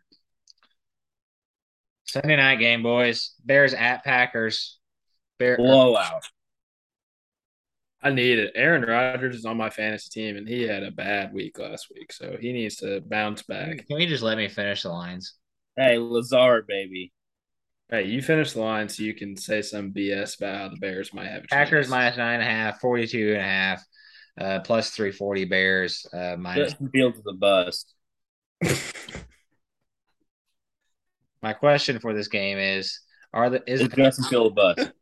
Sunday night game, boys. Bears at Packers. Blowout. I need it. Aaron Rodgers is on my fantasy team, and he had a bad week last week, so he needs to bounce back. Can you just let me finish the lines? Hey, Lazard, baby. Hey, you finish the line so you can say some BS about how the Bears might have a chance. Packers -9.5, 42.5, +340 Bears. Justin Fields is a bust. My question for this game is: is Justin Fields a bust?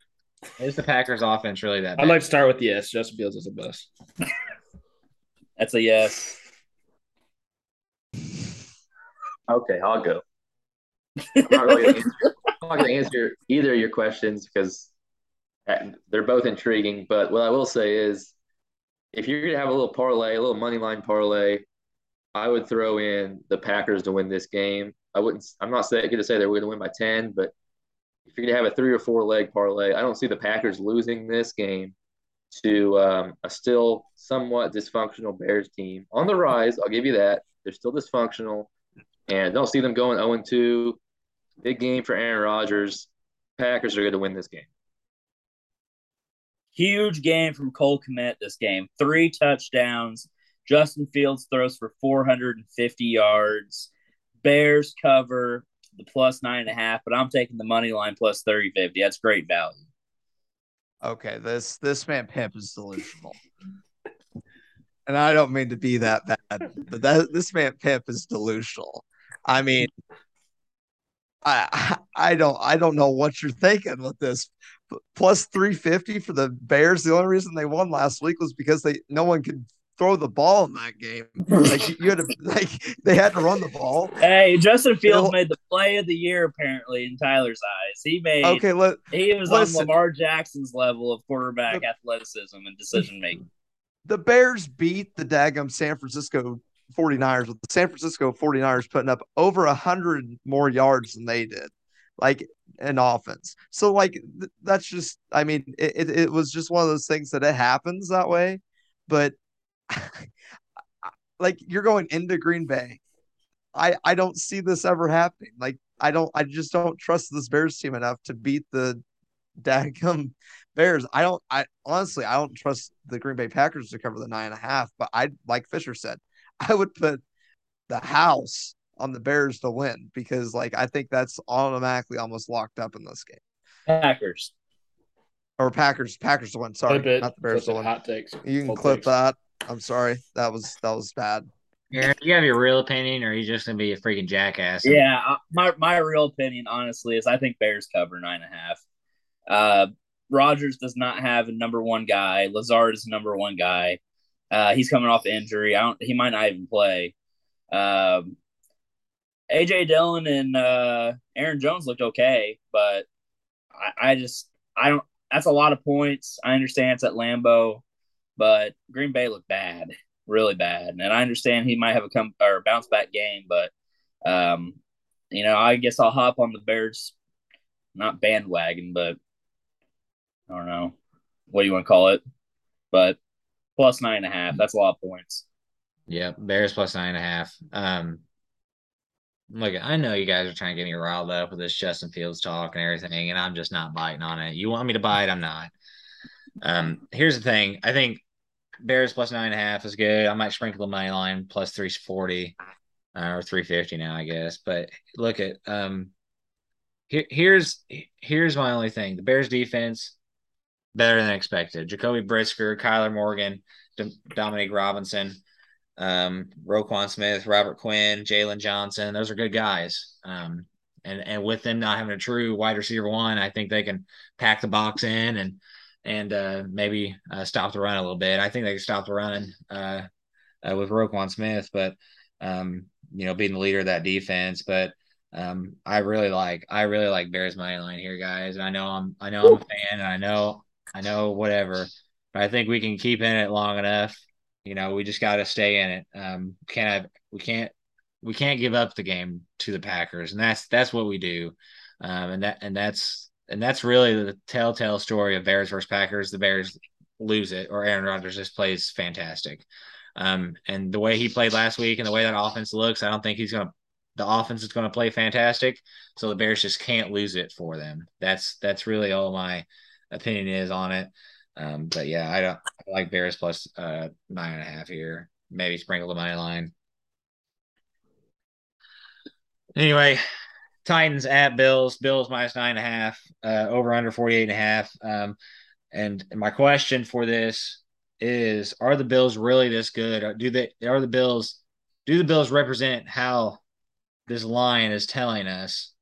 Is the Packers offense really that bad? I'd like to start with yes. Justin Fields is a bust. That's a yes. Okay, I'll go. I'm not really going to answer either of your questions because they're both intriguing. But what I will say is, if you're going to have a little parlay, a little money line parlay, I would throw in the Packers to win this game. I'm not going to say they're going to win by 10, but if you're going to have a 3 or 4 leg parlay, I don't see the Packers losing this game to a still somewhat dysfunctional Bears team on the rise. I'll give you that. They're still dysfunctional, and don't see them going 0-2. Big game for Aaron Rodgers. Packers are going to win this game. Huge game from Cole Kmet this game. 3 touchdowns. Justin Fields throws for 450 yards. Bears cover the +9.5, but I'm taking the money line +350. That's great value. Okay, this man Pimp is delusional. And I don't mean to be that bad, but this man Pimp is delusional. I mean, I don't know what you're thinking with this. +350 for the Bears. The only reason they won last week was because no one could throw the ball in that game. They had to run the ball. Hey, Justin Fields made the play of the year apparently in Tyler's eyes. He was on Lamar Jackson's level of quarterback athleticism and decision making. The Bears beat the daggum San Francisco 49ers with the San Francisco 49ers putting up over 100 more yards than they did, like in offense. So, that's just, I mean, it was just one of those things that it happens that way. But, you're going into Green Bay. I don't see this ever happening. I just don't trust this Bears team enough to beat the daggum Bears. I don't trust the Green Bay Packers to cover the 9.5, but like Fisher said, I would put the house on the Bears to win because I think that's automatically almost locked up in this game. Packers to win. Sorry, not the Bears to win. Hot takes. You can clip that. I'm sorry. That was bad. Aaron, do you have your real opinion, or are you just gonna be a freaking jackass? Yeah, my real opinion, honestly, is I think Bears cover 9.5. Rodgers does not have a number one guy. Lazard is the number one guy. He's coming off injury. He might not even play. AJ Dillon and Aaron Jones looked okay, but I don't. That's a lot of points. I understand it's at Lambeau, but Green Bay looked bad, really bad. And I understand he might have a bounce back game, but you know, I guess I'll hop on the Bears, not bandwagon, but I don't know what do you want to call it, but plus 9.5. That's a lot of points. Yeah, Bears plus 9.5. Look, I know you guys are trying to get me riled up with this Justin Fields talk and everything, and I'm just not biting on it. You want me to bite? I'm not. Here's the thing. I think Bears plus 9.5 is good. I might sprinkle the money line plus 340 or 350 now, I guess. But look at here's my only thing. The Bears defense, better than expected. Jacoby Brisker, Kyler Morgan, Dominique Robinson, Roquan Smith, Robert Quinn, Jalen Johnson. Those are good guys. And with them not having a true wide receiver one, I think they can pack the box in and maybe stop the run a little bit. I think they can stop the run with Roquan Smith, but being the leader of that defense. But I really like Bears money line here, guys. And I know I'm a fan, and I know whatever, but I think we can keep in it long enough. You know, we just got to stay in it. We can't give up the game to the Packers, and that's what we do. And that's really the telltale story of Bears versus Packers. The Bears lose it, or Aaron Rodgers just plays fantastic. And the way he played last week and the way that offense looks, I don't think the offense is going to play fantastic. So the Bears just can't lose it for them. That's really all my opinion is on it. But yeah, I like Bears plus 9.5 here. Maybe sprinkle the money line. Anyway, Titans at Bills. Bills minus 9.5, over under 48.5. And my question for this is: are the Bills really this good? Do the Bills represent how this line is telling us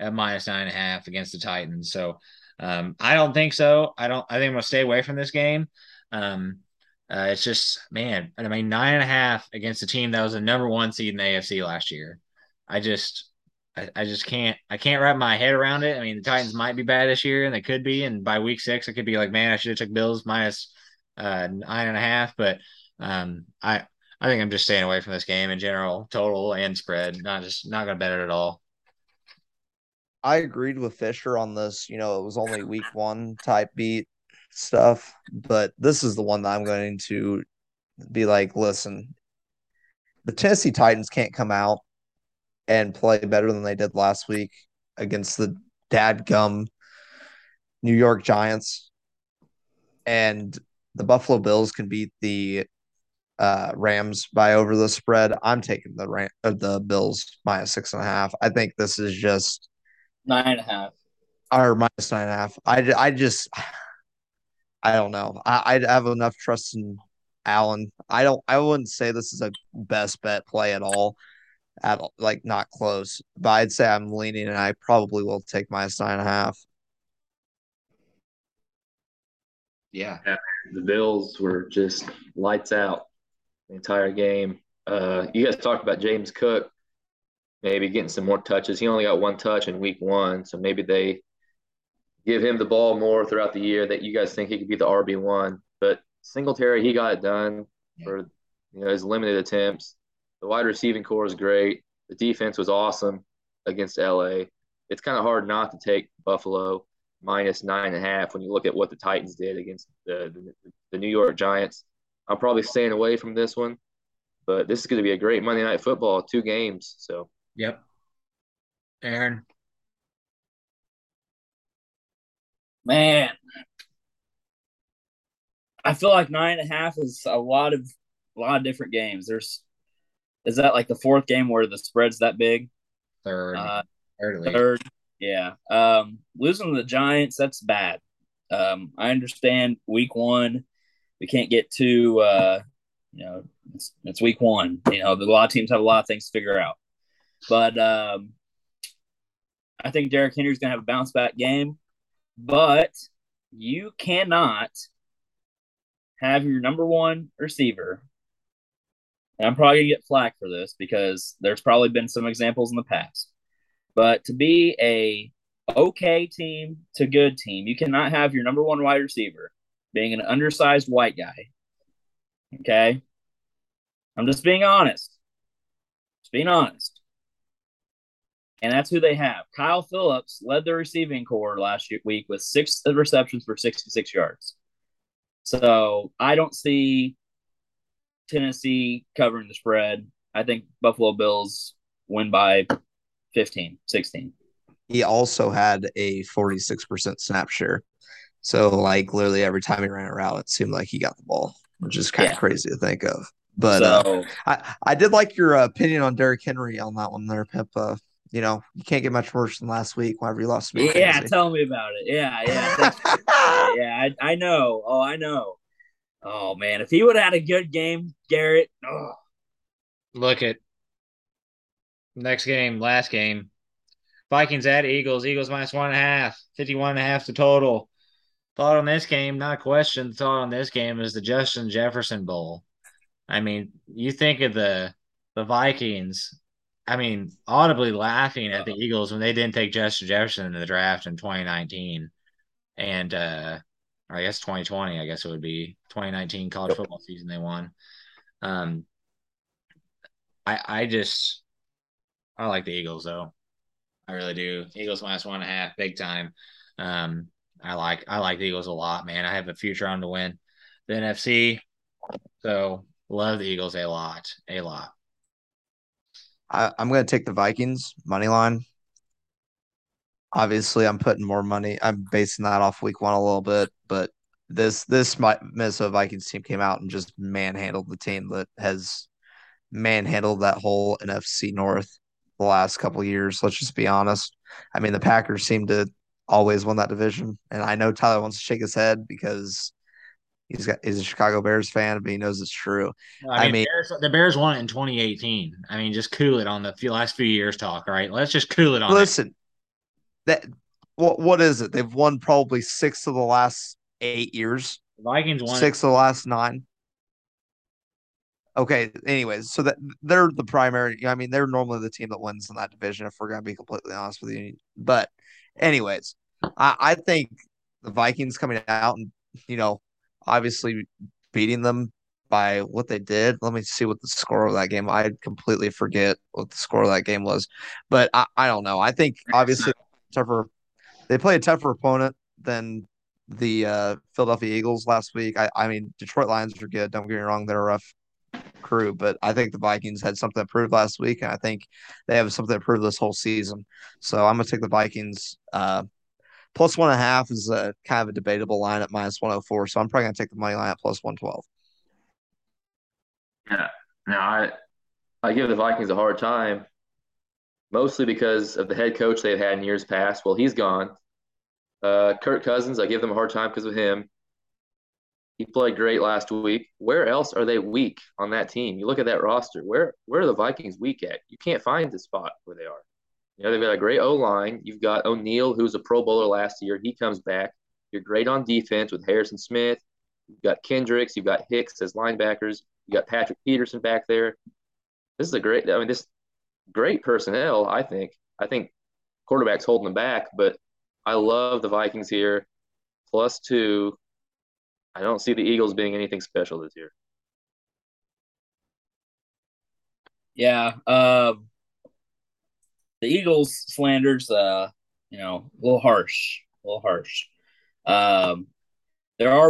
at minus 9.5 against the Titans? So. I don't think so. I think I'm going to stay away from this game. It's just, man, 9.5 against a team that was the number one seed in the AFC last year. I just can't wrap my head around it. I mean, the Titans might be bad this year, and they could be. And by week 6, it could be like, man, I should have took Bills minus 9.5. But I think I'm just staying away from this game in general, total and spread. Not going to bet it at all. I agreed with Fisher on this. You know, it was only week 1 type beat stuff, but this is the one that I'm going to be like, listen, the Tennessee Titans can't come out and play better than they did last week against the dadgum New York Giants. And the Buffalo Bills can beat the Rams by over the spread. I'm taking the Bills minus 6.5. I think this is just 9.5 or minus 9.5. I don't know. I'd have enough trust in Allen. I wouldn't say this is a best bet play at all. Like, not close. But I'd say I'm leaning, and I probably will take minus 9.5. Yeah. The Bills were just lights out the entire game. You guys talked about James Cook. Maybe getting some more touches. He only got 1 touch in week 1, so maybe they give him the ball more throughout the year. That you guys think he could be the RB1, but Singletary, he got it done for his limited attempts. The wide receiving core is great. The defense was awesome against LA. It's kind of hard not to take Buffalo minus 9.5 when you look at what the Titans did against the New York Giants. I'm probably staying away from this one, but this is going to be a great Monday Night Football, 2 games, so. Yep. Aaron. Man. I feel like 9.5 is a lot of different games. Is that like the 4th game where the spread's that big? Third. Yeah. Losing to the Giants, that's bad. I understand week 1, we can't get too it's week 1. A lot of teams have a lot of things to figure out. But I think Derrick Henry's going to have a bounce-back game. But you cannot have your number 1 receiver, and I'm probably going to get flack for this because there's probably been some examples in the past. But to be a okay team to good team, you cannot have your number 1 wide receiver being an undersized white guy. Okay? I'm just being honest. and that's who they have. Kyle Phillips led the receiving corps last week with 6 receptions for 66 yards. So I don't see Tennessee covering the spread. I think Buffalo Bills win by 15, 16. He also had a 46% snap share. So, like, literally every time he ran a route, it seemed like he got the ball, which is kind of crazy to think of. But so, I did like your opinion on Derrick Henry on that one there, Pep. You know, you can't get much worse than last week whenever you lost me. Yeah, tell me about it. I know. Oh, I know. Oh, man, if he would have had a good game, Garrett. Oh. Look at next game, last game. Vikings at Eagles. Eagles minus 1.5. 51.5 the total. Thought on this game, not a question. The thought on this game is the Justin Jefferson Bowl. I mean, you think of the Vikings, I mean, audibly laughing at the Eagles when they didn't take Justin Jefferson in the draft in 2019. And I guess 2020, I guess it would be 2019 college football season they won. I like the Eagles, though. I really do. Eagles minus 1.5, big time. I like the Eagles a lot, man. I have a future on to win the NFC. So, love the Eagles a lot. I'm going to take the Vikings money line. Obviously, I'm putting more money. I'm basing that off week one a little bit, but this Minnesota Vikings team came out and just manhandled the team that has manhandled that whole NFC North the last couple of years. Let's just be honest. I mean, the Packers seem to always win that division, and I know Tyler wants to shake his head because he's a Chicago Bears fan, but he knows it's true. I mean the Bears won it in 2018. I mean, just cool it on the last few years talk, right? Let's just cool it on. Listen, that what is it? They've won probably 6 of the last 8 years. The Vikings won 6 of the last 9. Okay, anyways, so that they're the primary. I mean, they're normally the team that wins in that division, if we're going to be completely honest with you. But anyways, I think the Vikings coming out and, you know, obviously beating them by what they did. Let me see what the score of that game. I completely forget what the score of that game was, but I don't know. I think obviously they play a tougher opponent than the Philadelphia Eagles last week. I mean, Detroit Lions are good. Don't get me wrong. They're a rough crew, but I think the Vikings had something to prove last week, and I think they have something to prove this whole season. So I'm going to take the Vikings. Plus 1.5 is a kind of a debatable line at minus 104, so I'm probably going to take the money line at plus 112. Yeah. Now, I give the Vikings a hard time, mostly because of the head coach they've had in years past. Well, he's gone. Kirk Cousins, I give them a hard time because of him. He played great last week. Where else are they weak on that team? You look at that roster. Where are the Vikings weak at? You can't find the spot where they are. You know, they've got a great O-line. You've got O'Neal, who's a Pro Bowler last year. He comes back. You're great on defense with Harrison Smith. You've got Kendricks. You've got Hicks as linebackers. You've got Patrick Peterson back there. This is a great – I mean, this great personnel, I think. I think quarterback's holding them back, but I love the Vikings here. Plus 2. I don't see the Eagles being anything special this year. Yeah, the Eagles slanders, you know, a little harsh. There are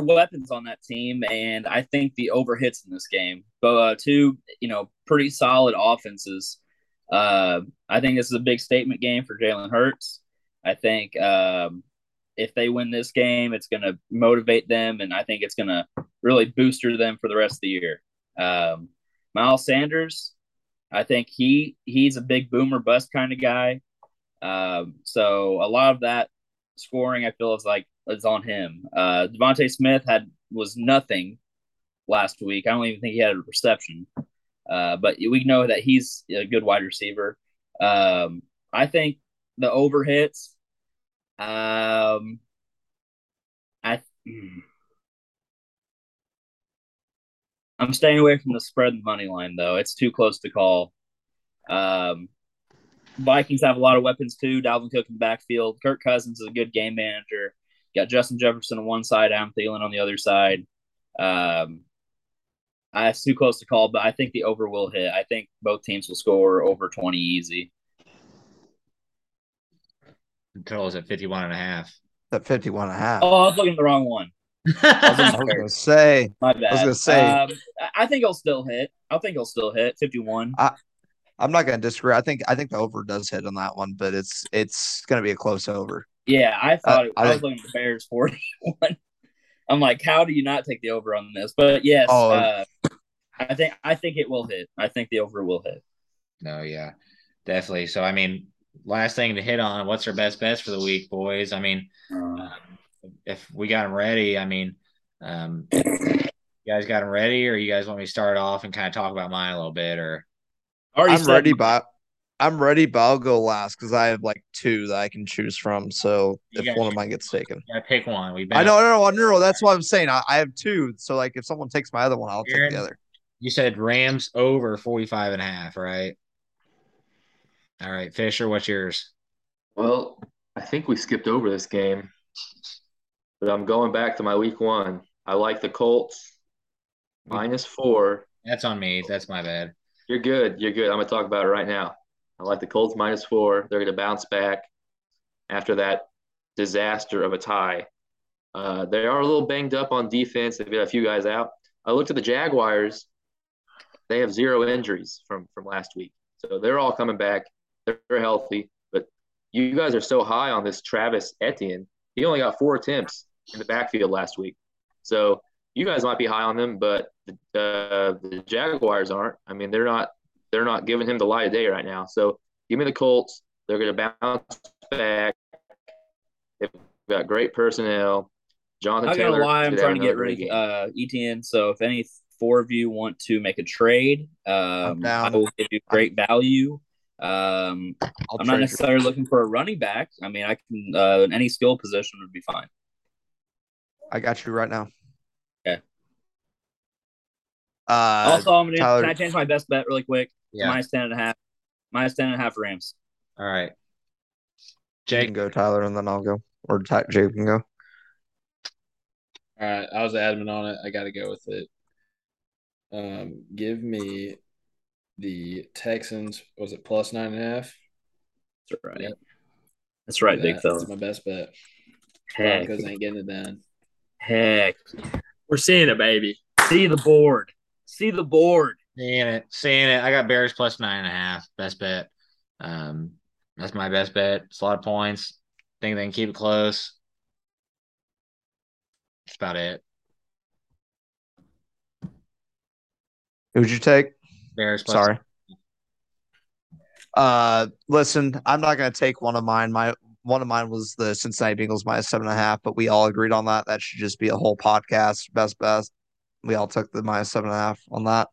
weapons on that team, and I think the overhits in this game. But two, you know, pretty solid offenses. I think this is a big statement game for Jalen Hurts. I think if they win this game, it's going to motivate them, and I think it's going to really booster them for the rest of the year. Miles Sanders, I think he's a big boom or bust kind of guy. So a lot of that scoring, I feel, is like it's on him. Devontae Smith was nothing last week. I don't even think he had a reception. But we know that he's a good wide receiver. I think the overhits. I'm staying away from the spread and money line, though. It's too close to call. Vikings have a lot of weapons, too. Dalvin Cook in the backfield. Kirk Cousins is a good game manager. Got Justin Jefferson on one side, Adam Thielen on the other side. It's too close to call, but I think the over will hit. I think both teams will score over 20 easy. The total is at 51.5. At 51.5. Oh, I was looking at the wrong one. I was going to say. I think he'll still hit. 51. I'm not going to disagree. I think the over does hit on that one, but it's going to be a close over. Yeah, I thought I was looking at the Bears 41. I'm like, how do you not take the over on this? But yes, I think it will hit. I think the over will hit. No, yeah, definitely. So I mean, last thing to hit on: what's our best bet for the week, boys? I mean, if we got them ready, I mean, you guys got them ready, or you guys want me to start off and kind of talk about mine a little bit, or? I'm ready, but I'll go last because I have like two that I can choose from. So if one of mine gets taken, I pick one. I know. That's what I'm saying. I have two. So like, if someone takes my other one, I'll take the other. You said Rams over 45.5, right? All right, Fisher, what's yours? Well, I think we skipped over this game, but I'm going back to my week one. I like the Colts -4. That's on me. That's my bad. You're good. I'm going to talk about it right now. I like the Colts -4. They're going to bounce back after that disaster of a tie. They are a little banged up on defense. They've got a few guys out. I looked at the Jaguars. They have 0 injuries from last week. So they're all coming back. They're healthy. But you guys are so high on this Travis Etienne. He only got 4 attempts in the backfield last week. So you guys might be high on them, but the Jaguars aren't. I mean, they're not giving him the light of day right now. So give me the Colts. They're going to bounce back. They've got great personnel. Jonathan Taylor. I'm not going to lie. I'm trying to get rid of Etienne. So if any four of you want to make a trade, I will give you great value. I'm not necessarily looking for a running back. I mean, I can in any skill position would be fine. I got you right now. Okay. Also, can I change my best bet really quick? Yeah. -10.5 Rams. All right. Jake, you can go, Tyler, and then I'll go. Or Jake can go. All right. I was adamant on it. I got to go with it. Give me the Texans. Was it +9.5? That's right. Yep. That's right, big fella. That's my best bet. Heck. Broncos ain't getting it done. Heck. We're seeing it, baby. See the board. Seeing it. I got Bears +9.5. Best bet. That's my best bet. It's a lot of points. Think they can keep it close. That's about it. Who would you take? Bears. Sorry. Listen, I'm not going to take one of mine. One of mine was the Cincinnati Bengals -7.5, but we all agreed on that. That should just be a whole podcast. Best. We all took the -7.5 on that.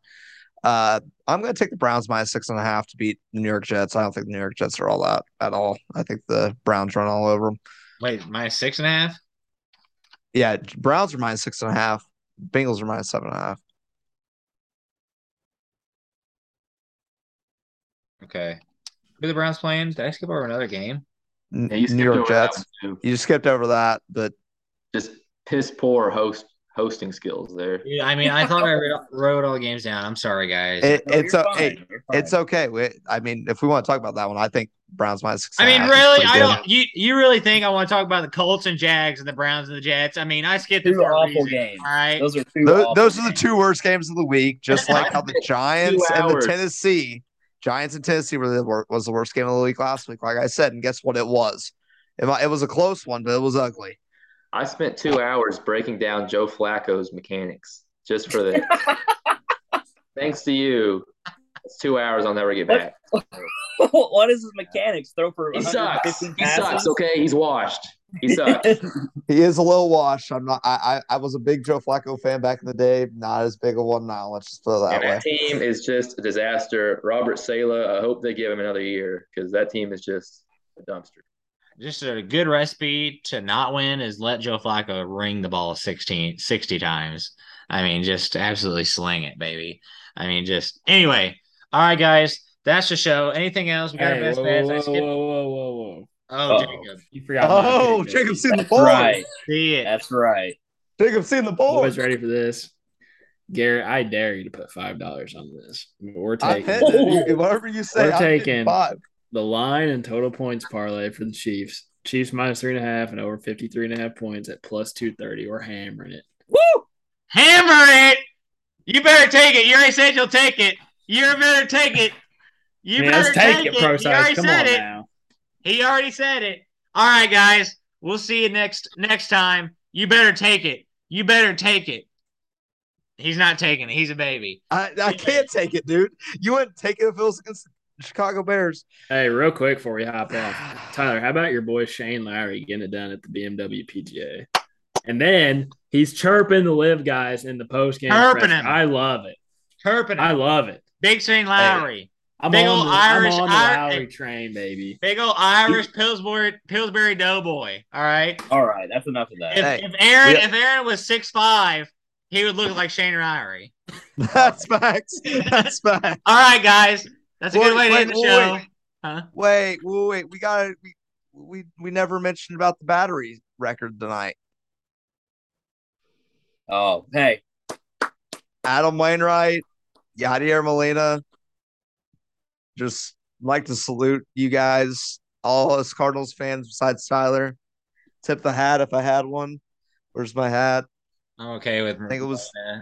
I'm going to take the Browns -6.5 to beat the New York Jets. I don't think the New York Jets are all that at all. I think the Browns run all over them. Wait, -6.5? Yeah, Browns are -6.5. Bengals are -7.5. Okay. Who are the Browns playing? Did I skip over another game? Yeah, New York Jets. You skipped over that, but just piss poor hosting skills there. Yeah, I mean, I thought I wrote all the games down. I'm sorry, guys. It's okay. If we want to talk about that one, I think Browns -6. I mean, really, I don't. You really think I want to talk about the Colts and Jags and the Browns and the Jets? I mean, I skipped the awful games. All right, those are the two worst games of the week. Just like how the Giants and Tennessee was the worst game of the week last week. Like I said, and guess what? It was. It was a close one, but it was ugly. I spent 2 hours breaking down Joe Flacco's mechanics just for this. Thanks to you, it's 2 hours I'll never get back. What is his mechanics? Throw for 150 passes? He sucks. Okay, he's washed. He sucks. He is a little washed. I'm not. I was a big Joe Flacco fan back in the day. Not as big a one now. Let's just put it that way. That team is just a disaster. Robert Saleh. I hope they give him another year because that team is just a dumpster. Just a good recipe to not win is let Joe Flacco ring the ball 60 times. I mean, just absolutely sling it, baby. I mean, just anyway. All right, guys, that's the show. Anything else? We got our best bets. Whoa. Oh, Jacob, you forgot. Oh, Jacob's seen the ball. Right. See it. That's right. Jacob's seen the ball. Boys, ready for this? Garrett, I dare you to put $5 on this. We're taking whatever you say. We're taking $5. The line and total points parlay for the Chiefs Chiefs minus 3.5 and over 53.5 points at plus 230. We're hammering it. Woo! Hammer it! You better take it. You already said you'll take it. You better take it. You Man, better take it. Pro size. Come on now. He already said it. All right, guys. We'll see you next time. You better take it. You better take it. He's not taking it. He's a baby. I can't take it, dude. You wouldn't take it if it was against the Chicago Bears. Hey, real quick before we hop off. Tyler, how about your boy Shane Lowry getting it done at the BMW PGA? And then he's chirping the live guys in the postgame. Chirping him. I love it. Chirping him. I love it. Big Shane Lowry. Hey, I'm on the Lowry train, baby. Big old Irish Pillsbury Doughboy. All right. All right. That's enough of that. If Aaron was 6'5", he would look like Shane Lowry. That's facts. That's facts. All right, guys. That's a good way to end the show. Wait. We never mentioned about the battery record tonight. Oh, hey. Adam Wainwright, Yadier Molina. Just like to salute you guys, all us Cardinals fans besides Tyler. Tip the hat if I had one. Where's my hat? I'm okay with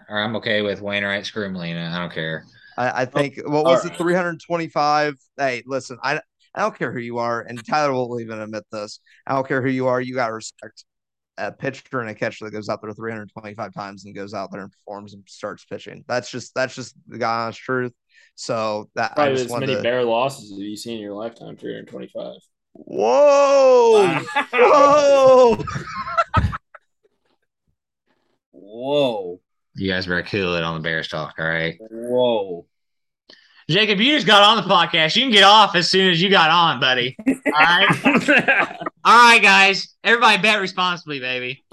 I'm okay with Wainwright, screw Molina. I don't care. I think what was it, 325? Hey, listen, I don't care who you are, and Tyler will even admit this. I don't care who you are. You got to respect a pitcher and a catcher that goes out there 325 times and goes out there and performs and starts pitching. That's just the honest truth. So that probably as many bear losses as you've seen in your lifetime, 325. Whoa! Whoa! Whoa! You guys better kill it on the Bears talk, all right? Whoa! Jacob, you just got on the podcast. You can get off as soon as you got on, buddy. All right, guys. Everybody bet responsibly, baby.